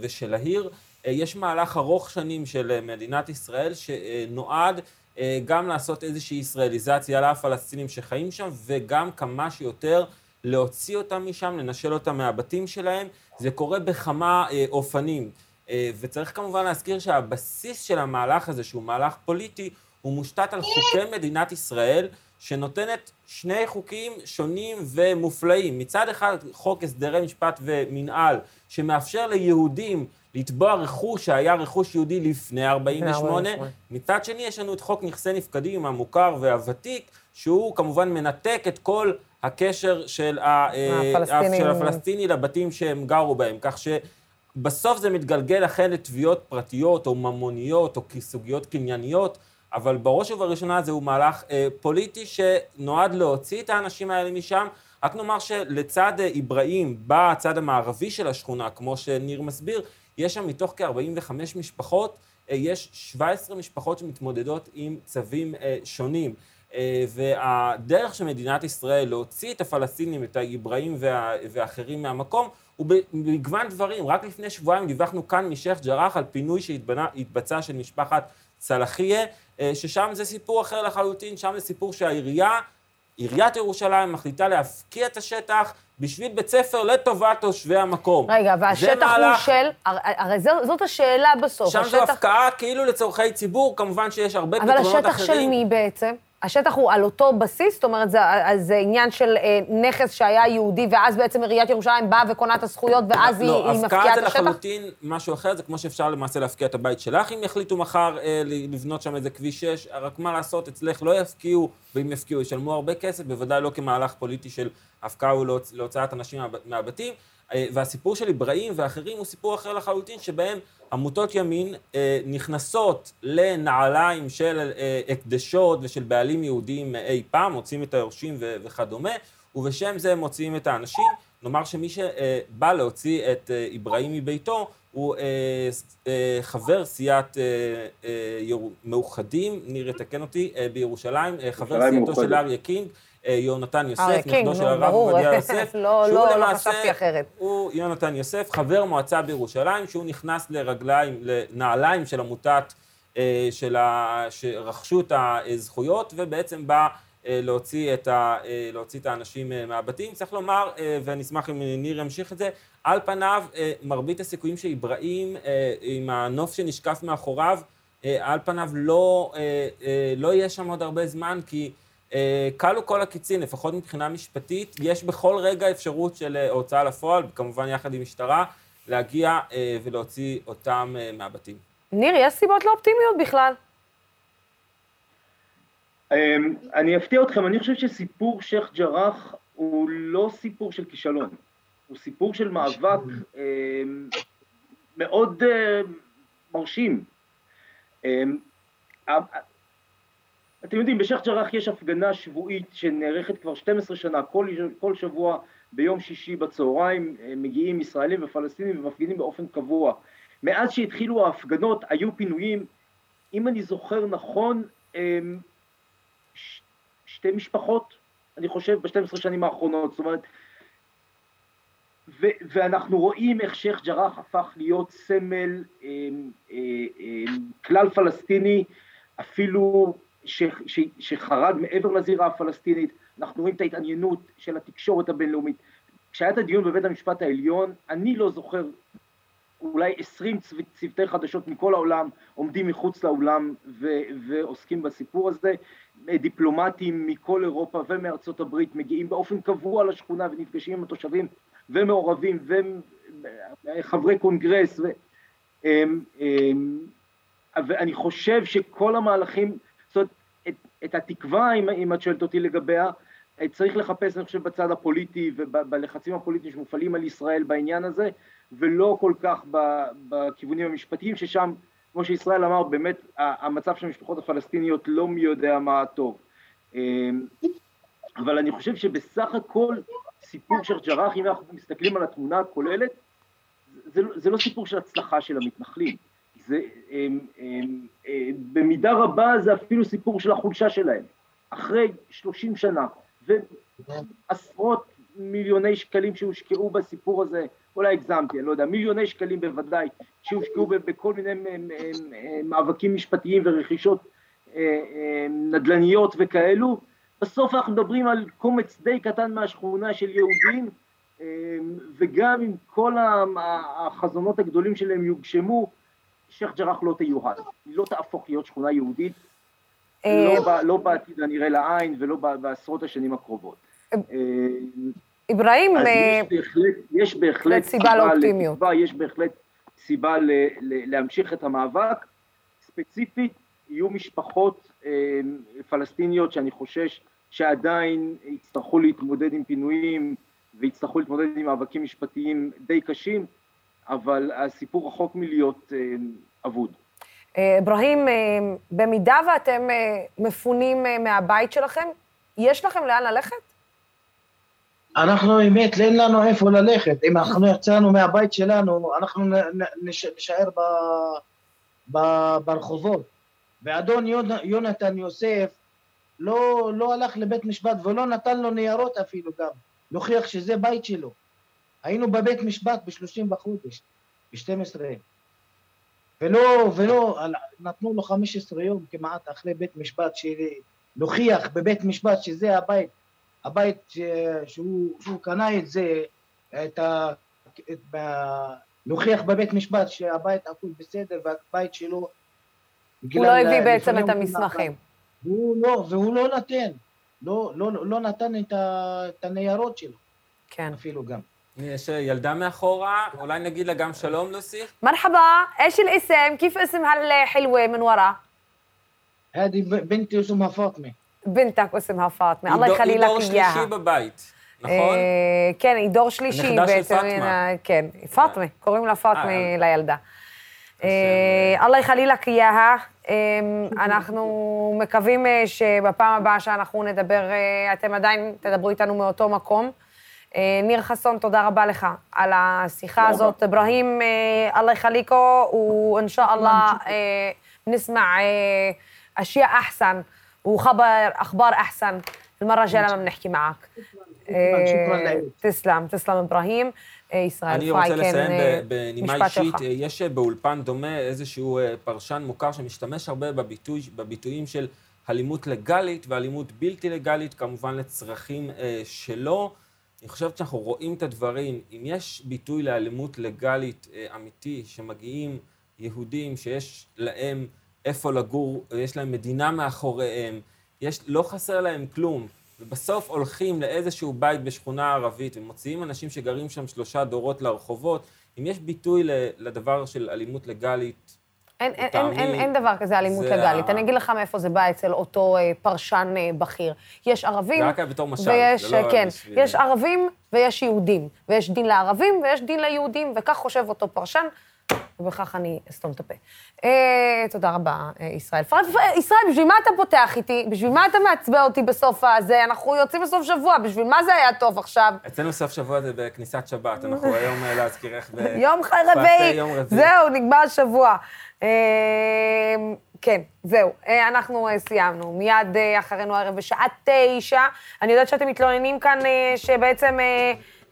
ושל העיר. יש מהלך ארוך שנים של מדינת ישראל, שנועד גם לעשות איזושהי ישראליזציה לפלסטינים שחיים שם, וגם כמה שיותר להוציא אותם משם, לנשל אותם מהבתים שלהם. זה קורה בכמה אופנים. וצריך כמובן להזכיר שהבסיס של המהלך הזה, שהוא מהלך פוליטי, הוא מושתת על חוקי מדינת ישראל, שנותנת שני חוקים שונים ומופלאים. מצד אחד, חוק הסדרי משפט ומנהל, שמאפשר ליהודים לתבוע רכוש שהיה רכוש יהודי לפני 48. מצד שני, יש לנו את חוק נכסי נפקדים, המוכר והוותיק, שהוא כמובן מנתק את כל הקשר של הפלסטיני לבתים שהם גרו בהם, כך ש... בסוף זה מתגלגל אכן לתביעות פרטיות, או ממוניות, או סוגיות קנייניות, אבל בראש ובראשונה זהו מהלך פוליטי שנועד להוציא את האנשים האלה משם. רק נאמר שלצד איברהים, בצד המערבי של השכונה, כמו שניר מסביר, יש שם מתוך כ-45 משפחות, יש 17 משפחות שמתמודדות עם צווים שונים. והדרך שמדינת ישראל להוציא את הפלסטינים, את האיברהים והאחרים מהמקום, ובמגוון דברים. רק לפני שבועיים דיווחנו כאן משייח ג'ראח על פינוי שהתבצע של משפחת צלחיה, ששם זה סיפור אחר לחלוטין, שם זה סיפור שעיריית ירושלים מחליטה להפקיע את השטח בשביל בית ספר לטובת תושבי המקום. רגע, והשטח הוא של, הרי זאת השאלה בסוף. שם זו הפקעה כאילו לצורכי ציבור, כמובן שיש הרבה פתרונות אחרים. אבל השטח של מי בעצם? השטח הוא על אותו בסיס, זאת אומרת, זה עניין של נכס שהיה יהודי, ואז בעצם עיריית ירושלים באה וקונה את הזכויות, ואז היא מפקיעה את השטח? לא, הפקעה זה לחלוטין משהו אחר, זה כמו שאפשר למעשה להפקיע את הבית שלך, אם יחליטו מחר לבנות שם איזה כביש 6, רק מה לעשות, אצלך לא יפקיעו, ואם יפקיעו, ישלמו הרבה כסף, בוודאי לא כמהלך פוליטי של הפקעה ולהוצאת אנשים מהבתים, והסיפור של איברהים ואחרים הוא סיפור אחר לחלוטין, שבהם עמותות ימין נכנסות לנעליים של הקדשות ושל בעלים יהודים אי פעם, מוצאים את היורשים וכדומה, ובשם זה מוצאים את האנשים. נאמר שמי שבא להוציא את איברהים מביתו, הוא חבר סיעת מאוחדים, ניר יתקן אותי, בירושלים, חבר סיעתו של אריה קינג, יונתן יוסף, נכדו של הרב עובדיה יוסף, שהוא למעשה, הוא יונתן יוסף, חבר מועצה בירושלים, שהוא נכנס לנעליים של עמותת, שרכשו את הזכויות, ובעצם בא להוציא את האנשים מהבתים. צריך לומר, ונשמח אם ניר ימשיך את זה, על פניו, מרבית הסיכויים שאיברהים, עם הנוף שנשקף מאחוריו, על פניו לא יהיה שם עוד הרבה זמן, כי קלו כל הקיצין, לפחות מבחינה משפטית, יש בכל רגע אפשרות של הוצאה לפועל, כמובן יחד עם משטרה, להגיע ולהוציא אותם מהבתים. ניר, יש סיבות לא אופטימיות בכלל? אני אפתיע אתכם, אני חושב שסיפור שייח ג'ראח הוא לא סיפור של כישלון, הוא סיפור של מאבק מאוד מרשים. אתם יודעים, בשייח ג'ראח יש הפגנה שבועית שנערכת כבר 12 שנה, כל שבוע ביום שישי בצהריים מגיעים ישראלים ופלסטינים ומפגינים באופן קבוע. מאז שהתחילו ההפגנות היו פינויים, אם אני זוכר נכון, שתי משפחות, אני חושב, ב-12 שנים האחרונות, זאת אומרת, ואנחנו רואים איך שייח ג'ראח הפך להיות סמל כלל פלסטיני, אפילו שחרד מעבר לזירה הפלסטינית. אנחנו רואים את ההתעניינות של התקשורת הבינלאומית. כשהיה את הדיון בבית המשפט העליון, אני לא זוכר, אולי 20 צוותי חדשות מכל העולם עומדים מחוץ לעולם ועוסקים בסיפור הזה. דיפלומטים מכל אירופה ומארצות הברית מגיעים באופן קבוע לשכונה ונפגשים עם התושבים ומעורבים וחברי קונגרס. ואני חושב שכל המהלכים, זאת אומרת, את התקווה, אם את שואלת אותי לגביה, צריך לחפש, אני חושב, בצד הפוליטי ובלחצים הפוליטיים שמופעלים על ישראל בעניין הזה, ולא כל כך בכיוונים המשפטיים, ששם, כמו שישראל אמר, באמת המצב של המשפחות הפלסטיניות לא מי יודע מה טוב. אבל אני חושב שבסך הכל סיפור שייח ג'ראח, אם אנחנו מסתכלים על התמונה הכוללת, זה לא סיפור של הצלחה של המתנחלים. זה, במידה רבה זה אפילו סיפור של החולשה שלהם. אחרי 30 שנה, ועשרות מיליוני שקלים שהושקעו בסיפור הזה, אולי הגזמתי, אני לא יודע, מיליוני שקלים בוודאי, שהושקעו בכל מיני מאבקים משפטיים ורכישות נדלניות וכאלו, בסוף אנחנו מדברים על קומץ די קטן מהשכונה של יהודים, וגם אם כל החזונות הגדולים שלהם יוגשמו, שייח ג'ראח לא תיוהד, היא לא תהפוך להיות שכונה יהודית, לא בעתיד הנראה לעין ולא בעשרות השנים הקרובות. איברהים, יש בהחלט סיבה לאופטימיות. יש בהחלט סיבה להמשיך את המאבק. ספציפית, יהיו משפחות פלסטיניות שאני חושש שעדיין יצטרכו להתמודד עם פינויים ויצטרכו להתמודד עם מאבקים משפטיים די קשים, אבל הסיפור רחוק מלהיות אבוד. איברהים, במידה ואתם מפונים מהבית שלכם, יש לכם לאן ללכת? אנחנו באמת, אין לנו איפה ללכת. אם אנחנו יצאנו מהבית שלנו, אנחנו נשאר ברחובות. ואדון יונתן יוסף לא הלך לבית משפט ולא נתן לו ניירות אפילו גם, להוכיח שזה בית שלו. היינו בבית משפט ב-30 בחודש, ב-12. ולא, נתנו לו 15 יום כמעט אחרי בית משפט, להוכיח בבית משפט שזה הבית. הבית שהוא קנה את זה, נוכיח בבית משפט שהבית הכל בסדר והבית שלו... הוא לא הביא בעצם את המסמכים. והוא לא נתן, לא נתן את הניירות שלו. כן. אפילו גם. יש ילדה מאחורה, אולי נגיד לה גם שלום נוסיף. מרחבה, איש الاسم, כיף اسم هالحلوة من ورا? هذه بنتي اسمها فاطمة. בינתק עושה הפאטמה, אללה יחלי לך אייה. היא דור שלישי בבית, נכון? כן, היא דור שלישי. נכדה של פאטמה. כן, פאטמה, קוראים לה פאטמה לילדה. אללה יחלי לך אייה, אנחנו מקווים שבפעם הבאה שאנחנו נדבר, אתם עדיין תדברו איתנו מאותו מקום. ניר חסון, תודה רבה לך על השיחה הזאת. איברהים, אללה יחליקו, ואינשא אללה נשמע אשיה אחסן. واخبار احسن المره الجايه لما بنحكي معك. شكرا. تسلم ابراهيم. ישראל פריי. אני רוצה לסיים בנימה אישית. יש באולפן דומה איזשהו פרשן מוכר שמשתמש הרבה בביטויים של אלימות לגלית ואלימות בלתי לגלית, כמובן לצרכים שלו. אני חושבת שאנחנו רואים את הדברים. אם יש ביטוי לאלימות לגלית אמיתי שמגיעים יהודים שיש להם איפה לגור, יש להם מדינה מאחוריהם, לא חסר להם כלום, ובסוף הולכים לאיזשהו בית בשכונה ערבית, ומוציאים אנשים שגרים שם 3 דורות לרחובות, אם יש ביטוי לדבר של אלימות לגלית, אין דבר כזה אלימות לגלית. אני אגיד לך מאיפה זה בא אצל אותו פרשן בכיר. יש ערבים, יש ערבים ויש יהודים, ויש דין לערבים ויש דין ליהודים, וכך חושב אותו פרשן, ובכך אני אסתום את הפה. תודה רבה, ישראל. ישראל, בשביל מה אתה פותח איתי? בשביל מה אתה מעצבע אותי בסוף הזה? אנחנו יוצאים בסוף שבוע, בשביל מה זה היה טוב עכשיו? אצלנו סוף שבוע זה בכניסת שבת, אנחנו היום להזכירך יום רביעי. זהו, נגמר השבוע. כן, זהו. אנחנו סיימנו. מיד אחרינו הערב בשעה 9. אני יודעת שאתם מתלוננים כאן שבעצם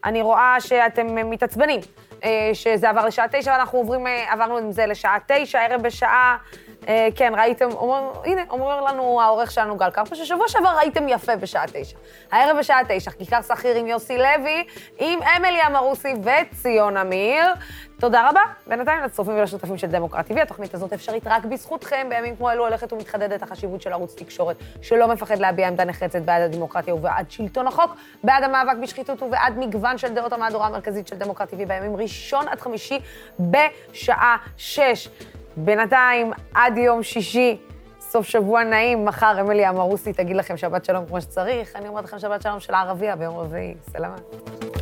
אני רואה שאתם מתעצבנים. שזה עבר לשעה 9, ואנחנו עברנו עם זה לשעה 9, ערב בשעה, כן, ראיתם, הנה, אומר לנו העורך שלנו גל קרפו, ששבוע שעבר ראיתם יפה בשעה 9. הערב בשעה 9, כיכר סחיר עם יוסי לוי, עם אמילי אמרוסי וציון אמיר. תודה רבה, בינתיים לצופים ולשותפים של דמוקרט TV. התוכנית הזאת אפשרית רק בזכותכם, בימים כמו אלו הולכת ומתחדדת החשיבות של ערוץ תקשורת, שלא מפחד להביע עמדה נחרצת בעד הדמוקרטיה ובעד שלטון החוק, בעד המאבק בשחיתות ובעד מגוון של דעות. המהדורה המרכזית של דמוקרט TV בימים ראשון עד חמישי בשעה 6. בינתיים, עד יום שישי, סוף שבוע נעים, מחר אמילי אמרוסי תגיד לכם שבת שלום כמו שצריך, אני אומרת לכם שבת שלום של הערביה ביום רביעי, סלמת.